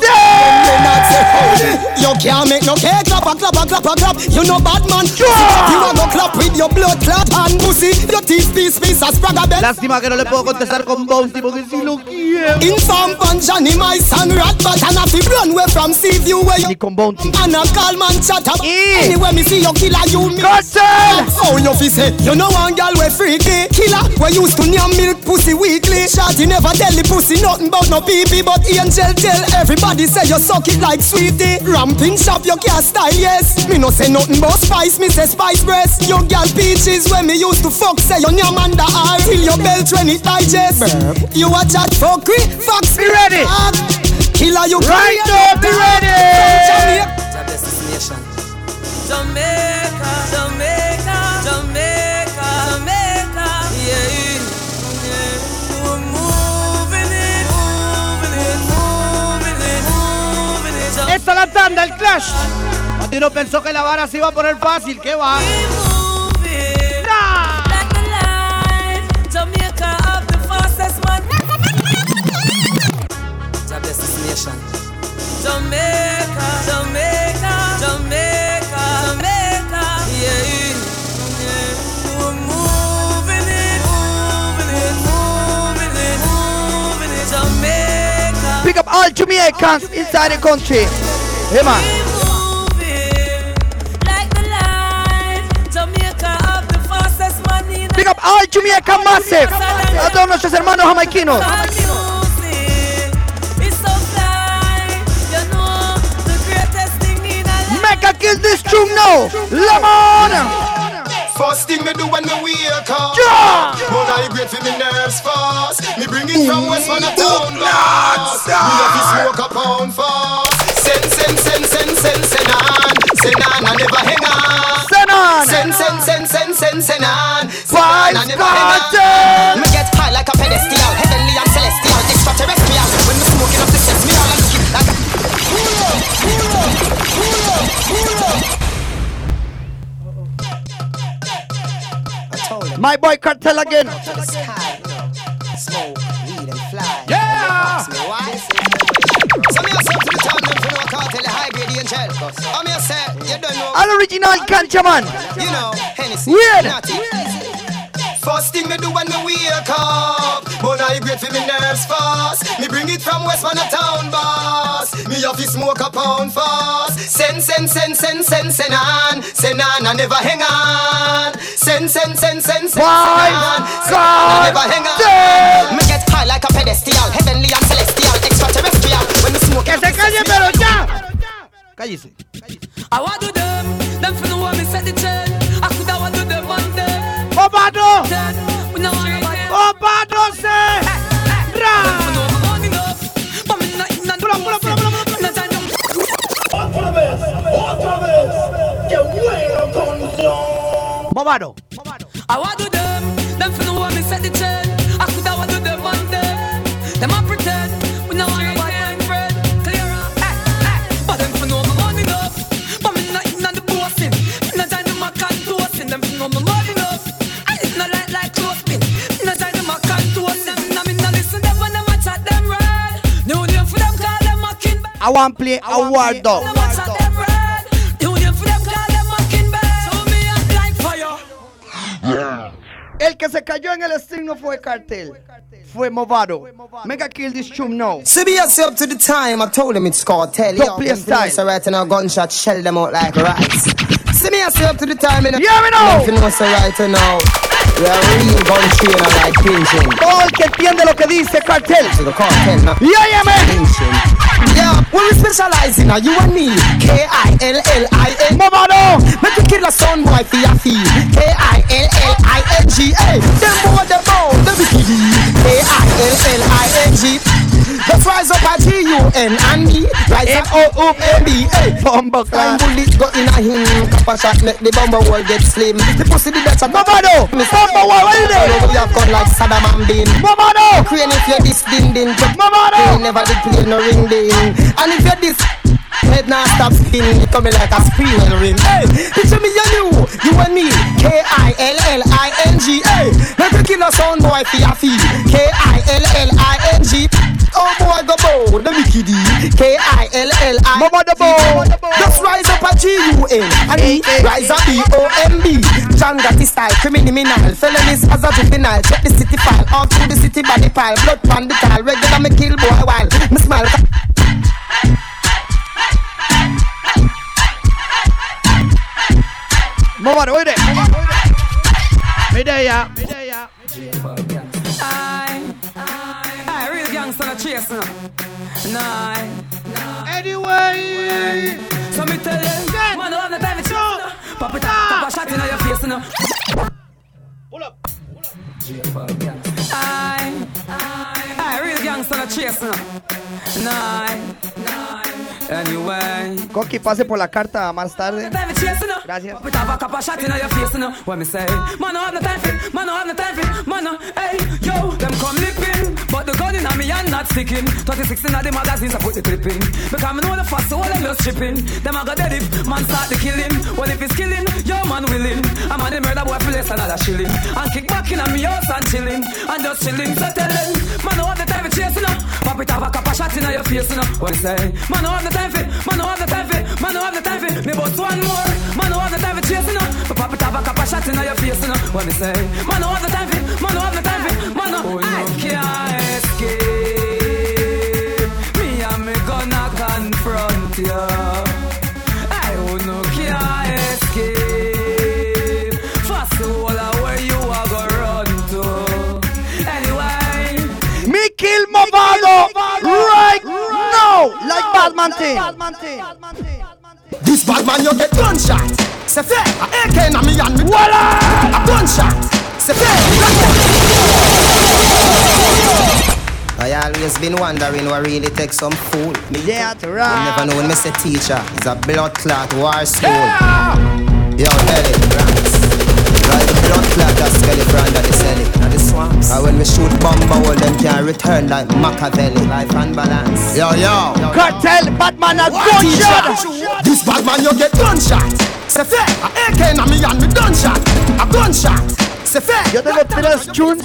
you can't make no care. Clap and clap and clap and clap. You know bad man. You want to clap with your blood clap and pussy. Your teeth piece as pragabel. Lástima que no le puedo contestar con Bounty porque si lo quiero. In some punch and in my son rat, but I'm not run away from sea view where you con Bounty. And I'm calm and chat up. Anyway, me see your killer. You Kartel! Oh, you fi say, you know one girl we freaky. Killer, we used to name milk pussy weekly. Shorty never tell the pussy nothing about no pee-pee. But Angel tell everybody say you suck it like sweetie. Ramping shop, you can't style, yes. Me no say nothing about spice, me say spice breast. Your girl peaches when me used to fuck. Say you name under her till your belt when it digest. You a chat fuckery, fox. Be ready! Killer, you right now, be ready! Jamaica, Jamaica, Jamaica, Jamaica, yeah. We're moving it. Jamaica. Esta es la tanda, el Clash. Martino pensó que la vara se iba a poner fácil, ¿qué va? Pick up all Jamaicans inside the country. Hey man. Pick up all Jamaican massive. A todos nuestros hermanos jamaicanos. True now, Lemon! First thing me do when me wake up, yeah. But I great for me nerves fast. Me bring it from West Manor Town. Me have to smoke a pound fast. Send on, I never hang on. Send on. Vybz Kartel. Me get high like a pedestal, heavenly and celestial, extraterrestrial. When me smoking up the sets, me all I'm skin like a. Pull up. My boy Kartel again. Smoke, weed and fly. Yeah! An original Kancha man. You know, weird. First thing me do when me wake up, but I great for me nerves fast. Me bring it from West Manor Town, boss. Me have to smoke a pound fast. Send on, I never hang on. Send on, I never hang on. Me get high like a pedestal, heavenly and celestial, extraterrestrial. When me smoke, que se calle pero ya. Cállese. I want to them for the one me set the chain. I could have want to them one day. Mavado! Mavado say! Mavado! I want to them for the one me set the chain. I could have to them one day. Them I pretend, we know I ain't friend. Clear up, but them for no money enough. But me not even on the bossing. Me not time to my contours. Them for no money enough. I want to play a war dog. El que se cayó en el stream no fue Kartel. Fue Mavado. Mega kill this tune now. CBS up to the time. I told him it's Kartel. Yo, play style. So right now, gunshot shell them out like rats. CBS up to the time. And yeah, we know. Nothing was right now. We are really country and I like pinching. Todo el que entiende lo que dice Kartel. So the Kartel now. Yeah, man. Yeah, when we specialize in you and me. K-I-L-L-I-N. Mavado! Make you kill a son boy for your fee. K-I-L-L-I-N-G-A. Them boy, them bow, them be kiddie. K-I-L-L-I-N-G. Let's rise up at G-U-N and me. Rise up O-O-M-B-A. Bumba climb bullet go in a him. Kappa shot make the bumba world get slim. The pussy did that shot. Mavado! Bumba world, where you there? We have got like Saddam and Bin. Mavado! Crane if you're this din-din. Mavado! Never did play no ring day. And if you're this, head now stop spinning, you coming like a spinning ring. Hey, picture me and you and me. K-I-L-L-I-N-G. Hey, let me kill a sound boy for your fee. K-I-L-L-I-N-G. Oh boy, go bow, the wicked K-I-L-L-I-N-G. Just rise up at G-U-N. And rise up B-O-M-B. John got his style, criminal. Felonies as a juvenile. Check the city file, all through the city body pile. Blood pan the tile, regular me kill boy while me smile. Mavado, wait there. Midaya. I real gangster a chaser. Nine. Anyway. So me tell you, man, all the time it's no. Papa shot in your face now. Pull up. I real gangster a chaser. Nine. Anyway. Coqui, pase por la carta más tarde. Gracias. Man, I have the time for. Me boss one more. Man, I have the time for chasing up. But Papa Tava Kappa shot in your face, you know. What me say? Man, I have the time for. Man, I can't escape. Me and me gonna confront you. I no can't escape. Fast all away you are gonna run to. Anyway, me kill Mavado. Right. Like Badman thing. This Bad man, you get gunshot. Say fair, a AK na me and me. Voila! A gunshot. Say fair, black man. I always been wondering what really takes some fool. Me there to rap. You never know when me say teacher is a blood clot war school. Yeah. Yo, tell it, rats. Like the blood clot that's skelly brand that they sell it. Now the swamps. And when we shoot bomb all them can return like Machiavelli. Life and balance. Yo. Cartel, Batman a gunshot. This Batman you get gunshot. Say fair, a AK na me and me gunshot. A gunshot. Yo tengo tres tunes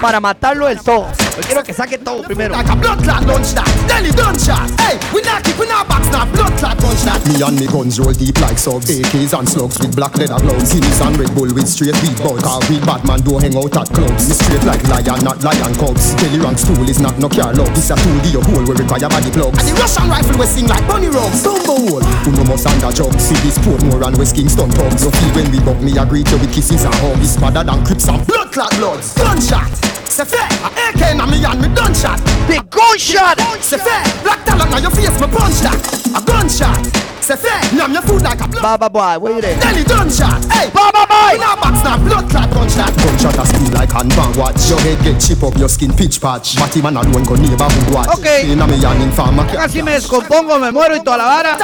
para matarlo del todo. Yo quiero que saque todo primero. Like a blood clot gunshot, Delhi gunshot. Hey, we not keeping our backs now. Blood clot gunshot. Me and me guns roll deep like subs. AKs and slugs with black leather gloves. Guineas and Red Bull with straight beat bugs. Car with Batman do hang out at clubs. Me straight like lion, not lion cubs. Kelly Ranks tool is not no care love. This a tool hole will require body plugs. And the Russian rifle we sing like bunny rugs. Dumbo hole, who no must under jobs. See this Portmore and West Kingston pubs. So feel when we buck me a greet you with kisses and hugs. It's better than Crips and blood clot bloods. Gunshot. Se fair, a AK na me and me gunshot. Big gunshot. Se fair, black talent na your face me punch that. A gunshot. Se fair, nam your food like a blood. Baba boy, where you there? Nelly gunshot. Hey, Baba boy. In our box na blood clot gunshot. Gunshot a steal like handbang watch. Your head get chip up, your skin pitch patch. Batty man alone go neighborhood watch. Okay. Na me and infama. Casi me descompongo, me muero y toda la vara.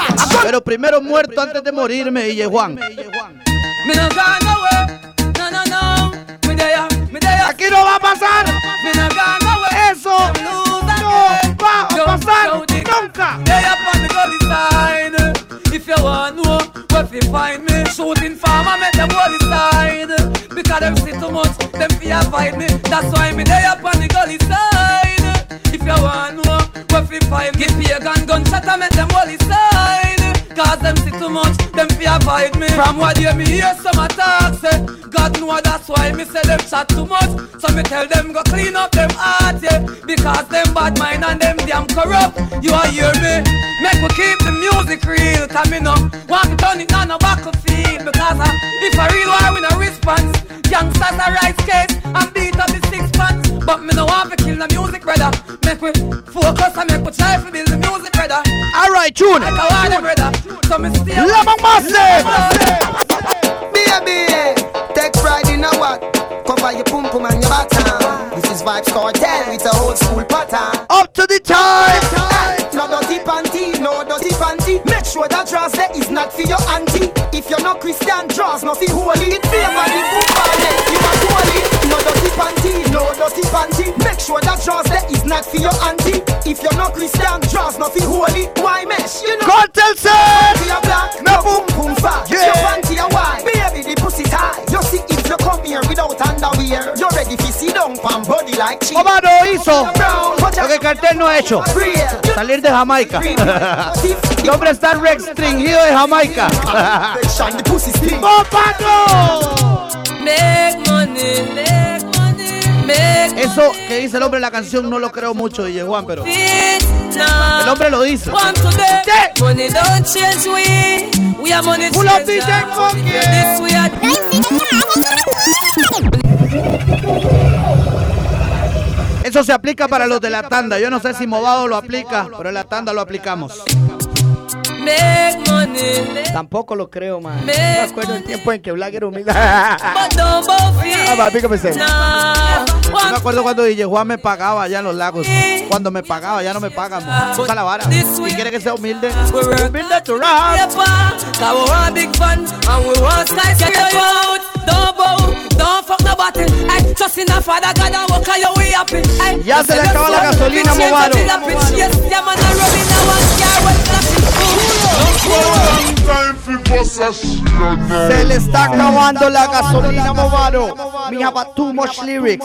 Pero primero muerto antes de morirme, DJ Juan. Me no gone away. No. Aquí no va a pasar. Eso no va a pasar nunca. If you want more, where you find me? Shooting farmer, make them go inside. Because them see too much, them fear fight me. That's why me there up on the gully side. If you want more, where you find me? Give pagan gunshot and make them go inside. Cause them see too much, them fear fight me. From what you me hear some attacks eh? God know that's why me say them chat too much. So me tell them go clean up them heart yeah? Because them bad mind and them damn corrupt. You are hear me? Make we keep the music real. Cause me no want to turn it on a battlefield. Because if I real war with a response, youngsters a rise case and beat up the 6 months. But me no want to kill the music brother. Make we focus and make we try to build the music brother. Alright tune. Like a water brother. So me still Lemon Massive. Baby, take pride in a what? Cover your pum pum and your bottom. This is Vybz Kartel, it's a old school pattern. Up to the time. No dirty panty, no dirty panty. Make sure that dress there is not for your auntie. If you're not Christian, dress nothing holy. It favor the football, you are holy. No dirty panty, no dirty panty. Make sure that dress there is not for your auntie. If you're not Christian, dress nothing holy. Why mesh? You know. Kartel said. Your black, no boom boom fat. Your panty a white. Baby, the pussy tie. You see if you come here without underwear. You're ready if you see down pan body like cheese. Mavado hizo lo que Kartel no ha hecho. Salir de Jamaica. El hombre está restringido de Jamaica. Make money. Eso que dice el hombre en la canción no lo creo mucho, DJ Juan, pero el hombre lo dice. Money don't change we are money. Pull up DJ Funky. Eso se aplica para los de la tanda. Yo no sé si Mavado lo aplica, pero en la tanda lo aplicamos. Make money. Tampoco lo creo, man. No me acuerdo el tiempo en que Black era humilde. No me acuerdo cuando DJ Juan me pagaba allá en los lagos. Cuando me pagaba, ya no me pagan. Usa la vara. Si quiere que sea humilde, humilde to rap. Ya se le acaba la gasolina, Mavado. Se le está acabando la gasolina, Mavado. We have a too much lyrics.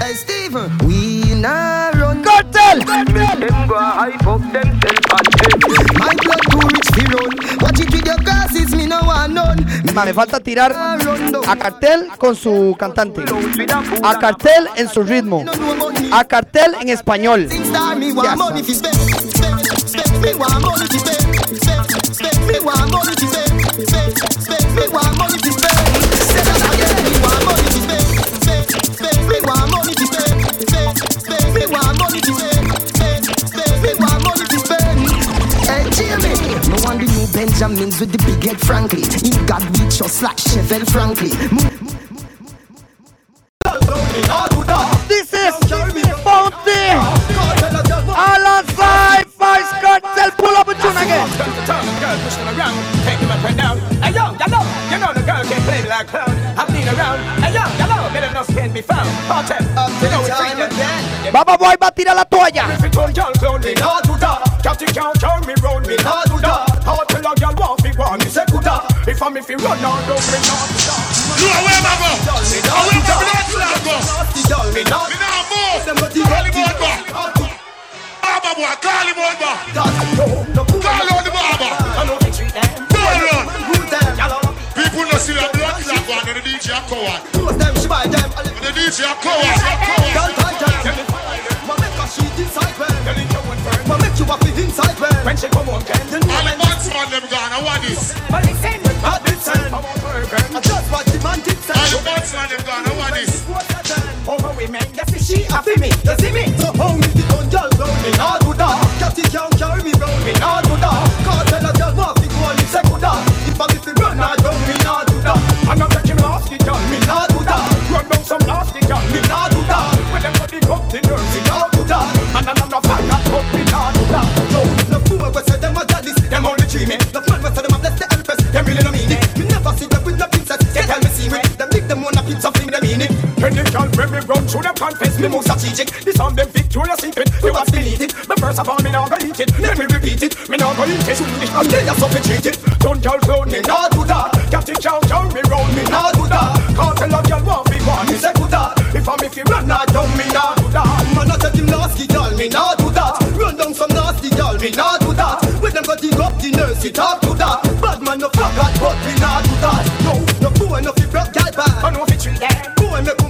Hey Steven, we not run Kartel. Them go hype up themselves and them. My blood too rich to run. Watch it with your glasses, me no want none. Me falta tirar a Kartel con su cantante, a Kartel en su ritmo, a Kartel en español. Boys with the big leg, frankly. He got rich us like Chevelle, frankly. This is Bounty alongside Vybz Kartel. Pull up a tune again. You know the girl can play like clown. I've been around. Better not can be found. Baba boy va a tirar la toalla. If I'm if you run on, don't bring on the dog. You are where I go. I will go black flag go. We now move. Baba boy, call him on back. Call on the Baba. Don't run. People don't see a black flag go and the DJ a coward. The DJ a coward. When she come on, can you all the months on them gone, I want this. Over women, that's if she after me, that's it me. So home is the dungeon, round me, not good dog. Captain can't carry me round me, not good dog. Can't tell a girl what you want, it's a good dog. If I miss the run, I don't mean not good dog. I'm not taking off the gun, me not good dog. Run down some off the gun, me not good dog. When I'm putting up the nerves, me not good dog. And I'm not fat, not up, me not good dog. So, the fool will say them are daddies, them only dream me. The man will say them are blessed, the empress, them really don't mean it. Me never see them with the princess, they tell me see me. Them make them wanna keep something, they mean it. When they call when we run through them confess, me most strategic. This on them Victoria's Secret, you have deleted. But first of all, me now go eat it, let me repeat it. Me now go eat it, I'll tell you something cheated. Don't y'all roll me, now do that. Captain Chow, don't me roll me, now do that. Can't tell y'all what we want, is a good that. If I'm if you run, now don't me, now do that. Man, I tell him nasty, y'all me, now do that. Run down some nasty, y'all me, now do that. When them got up the nurse, you talk to that. Bad man, no fuck that, but we now do that. No, no fool, no fit, rock, y'all bad. I know if you treat that.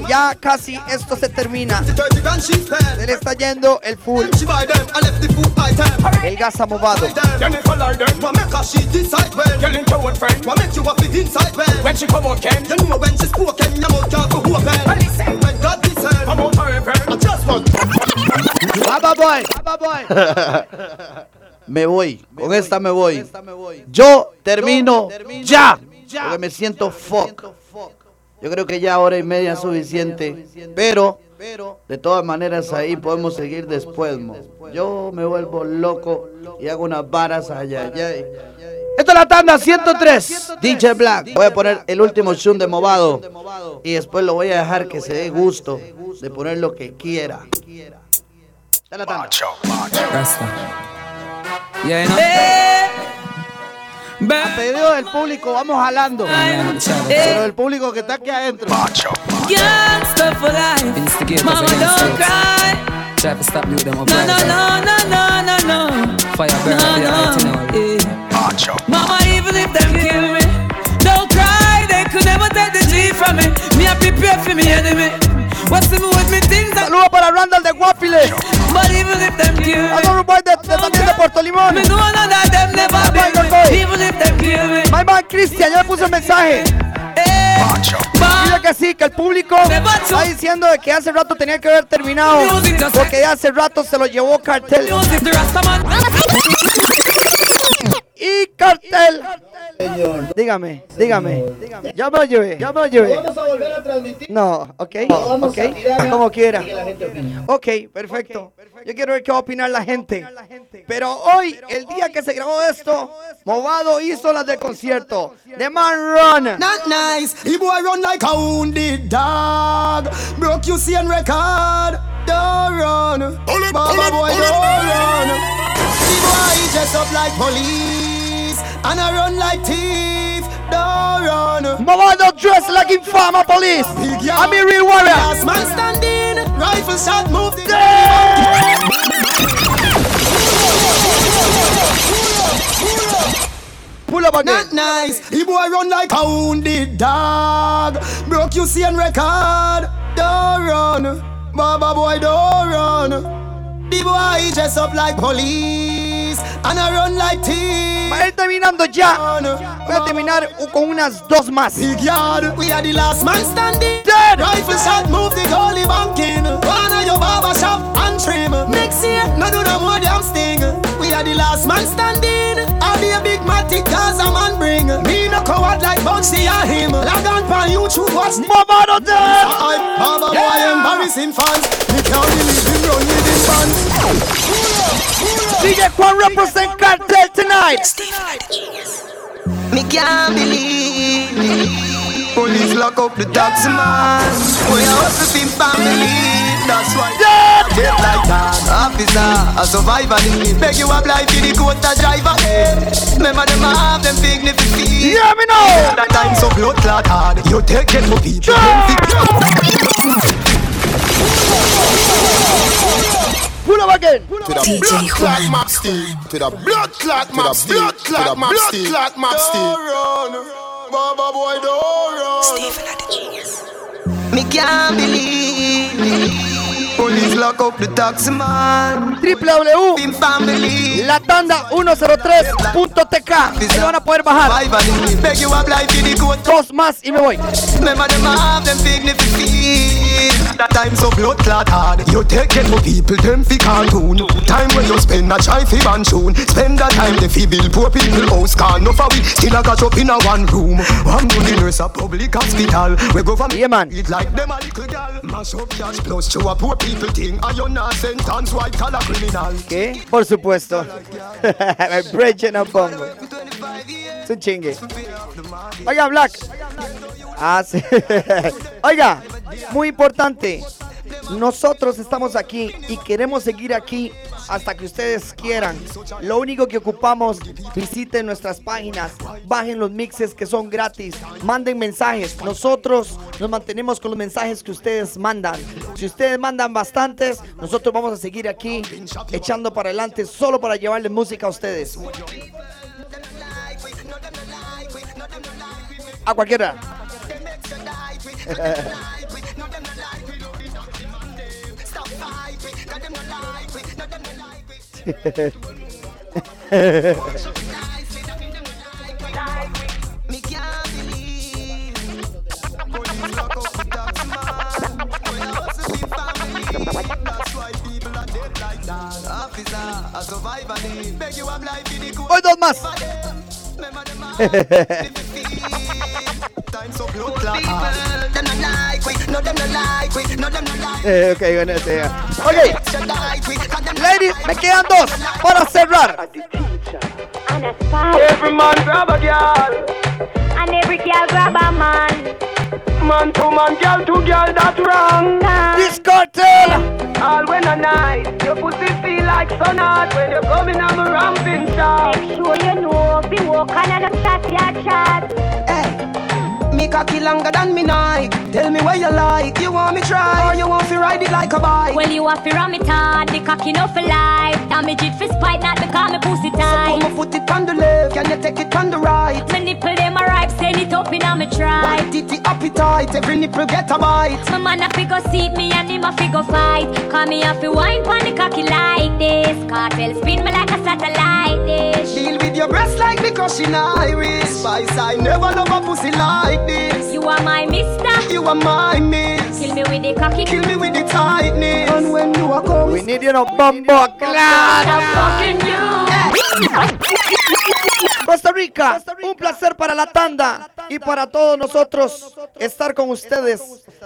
Ya casi esto se termina. Se le está yendo el full. El gas amovado. Me voy. Con esta me voy. Yo termino ya. Porque me siento fuck. Yo creo que ya hora y media es suficiente, pero de todas maneras ahí podemos seguir después, mo. Yo me vuelvo loco y hago unas varas allá. Esta es la tanda 103, DJ Black. Voy a poner el último tune de Mavado y después lo voy a dejar que se dé gusto de poner lo que quiera. Esta es la tanda. Yeah, no. A pedido del público, vamos jalando. Pero el público que está aquí adentro. Gangsta for life. Mama, don't cry. Try to stop you them up. No. Fire. Mama, even if them kill me, don't cry. They could never take the G from me. Me, I prepare for me enemy. What's the move with me things? Saludos para Randall de Guapiles. But even if them kill me, a boy de también de Puerto Limón. Me no none of them never be. Even if them kill me. My man Cristian, yo le puse un mensaje. Dile que sí, que el público está diciendo de que hace rato tenía que haber terminado porque ya hace rato se lo llevó Kartel. Y Kartel. Señor. Dígame. Ya me ayudé. Vamos a volver a transmitir. No, ok. Vamos a tirar como quiera. Ok, perfecto. Yo quiero ver qué va a opinar la gente. Pero hoy, el día que se grabó esto, Mavado hizo las del concierto. The man run. Not nice. The boy run like a wounded dog. Broke you see and record. Don't run. Baba boy, don't run. The boy dressed up like police. And I run like thief, don't run. Mavado dressed like informer police. I'm a real warrior. Last man standing, rifle shot, move the pull up again. Not nice. The boy run like a wounded dog. Broke you see and record, don't run. Baba boy, don't run. The boy dressed up like police. And I run like thief. Va a ir terminando ya. Voy a terminar con unas dos más. Big yard, we are the last man standing. Dead. Rifle shot, move the goalie banking. One of your barber shop and trim. Next year, no do no more damn sting. We are the last man standing. I'll be a big matic cause I'm on break. Me no coward like Bouncy or him. Log on by YouTube, what's Mavado there? Mama boy embarrassing fans. Me can't believe him run with his fans. DJ Juan represent Cartel tonight. Me can't believe it. Police lock up the taxi man. We are hustling family. That's why get like that officer, a survivor. Beg you up life in the Costa driver. Remember them have them dignified. Yeah, me know. That time so blood clot hard. You take it for people. Pull up again. To the blood clot map steam. To the blood clot map steam. To the blood clot map steam. Baba boy, don't run. Stephen had the genius. Me can't believe it. Police lock up the taxi man. www. La Tanda 103.tk. Se van a poder bajar. Dos más y me voy. That time so blood clot hard. You take it for people, them fi cartoon. Time when you spend a try fi ban tune. Spend that time they fi build poor people house can. No for we still a got up in a one room. One money nurse a public hospital. We go from eat like them a little girl. Mash up cash plus to a poor people thing. Are you not sentence white collar criminal? ¿Qué? Por supuesto. Me brechen a bombo. Es un chingue. Oiga, Black. Ah, sí. Oiga, muy importante. Nosotros estamos aquí y queremos seguir aquí hasta que ustedes quieran. Lo único que ocupamos, visiten nuestras páginas, bajen los mixes que son gratis, manden mensajes. Nosotros nos mantenemos con los mensajes que ustedes mandan. Si ustedes mandan bastantes, nosotros vamos a seguir aquí echando para adelante solo para llevarle música a ustedes. A cualquiera. Hoy dos más. Okay, bueno, okay. Ladies, me quedan dos para cerrar. Every man grab a girl, and every girl grab a man. Man to man, girl to girl, that's wrong. This cartel. All when a night, your pussy feel like sun hot. When you're coming, I'm a ramping shot. Make sure you know, be walking and I'm shot your shot. Me cocky longer than me night. Tell me where you like. You want me try or you want to ride it like a bike? Well, you want to run me tight. The cocky no for life. Damage it for spite, not because me pussy tight. So put my foot it on the left. Can you take it on the right? My nipple them a ripe. Send it up in me try. Bite it the appetite. Every nipple get a bite. My man a figure seat me and him a figure fight. Call me a fi wine pon the cocky like this. Cartel spin me like a satellite dish. Deal with your breast like me crushing iris. Spice I never love a pussy like this. You are my mister. You are my miss. Kill me with the cocky. Kill me with the tightness. And when you are gone, we need you to bumble clad. I'm fucking you. Costa Rica, un placer para la tanda y para todos nosotros estar con ustedes.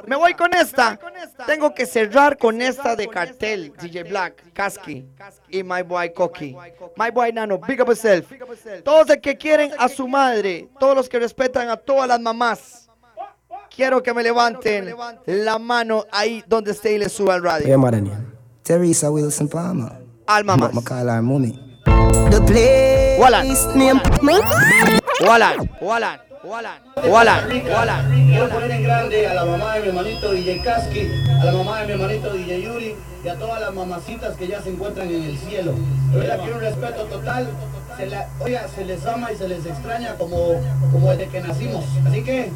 Me voy con esta. Tengo que cerrar con esta de Cartel, DJ Black, Casky y My Boy Cocky. My Boy Nano, big up yourself. Todos los que quieren a su madre, todos los que respetan a todas las mamás, quiero que me levanten la mano ahí donde esté y le suba el radio. Teresa Wilson Palmer. Alma más. The place. Walan. Walan. Walan. Walan. Walan. Walan. Quiero poner en grande a la mamá de mi hermanito DJ Casqui, a la mamá de mi hermanito DJ Yuri y a todas las mamacitas que ya se encuentran en el cielo. De verdad quiero un respeto total. Se les ama y se les extraña como desde que nacimos. Así que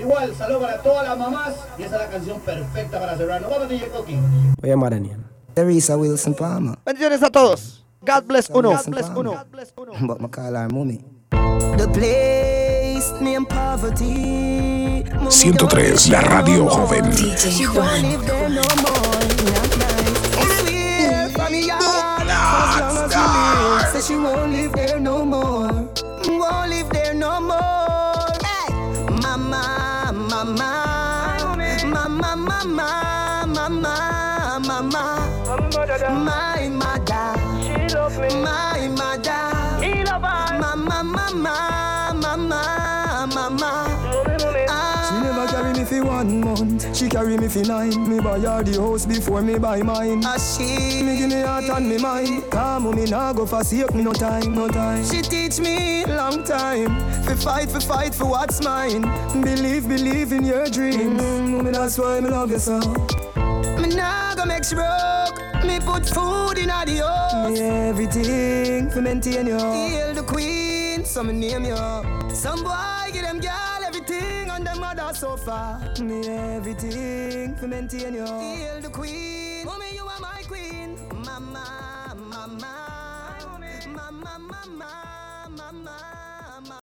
igual, saludo para todas las mamás y esa es la canción perfecta para cerrarnos. Vamos DJ Coqui. Voy a Maranian. Teresa Wilson Palmer. Bendiciones a todos. God bless uno. God bless uno. God bless uno. But Macala Muni. The place named poverty. 103, la radio joven. DJ Juan. She won't live there no more. Won't live there no more. my mother, she love me, my mother, he love her, mama. She never carry me for 1 month, she carry me for 9. Me buy her the house before me buy mine. She me give me heart and me mind. Come me now go forsake me no time. She teach me long time. Fight for what's mine. Believe in your dreams. That's why I love you so. Me nah go make stroke. Me put food in a the house. Me everything for maintain you. Heal the queen, so me name you. Some boy give them girl everything on them mother sofa. Me everything for maintain you. Heal the queen, mommy you are my queen. Mama, mama, mama, mama, mama.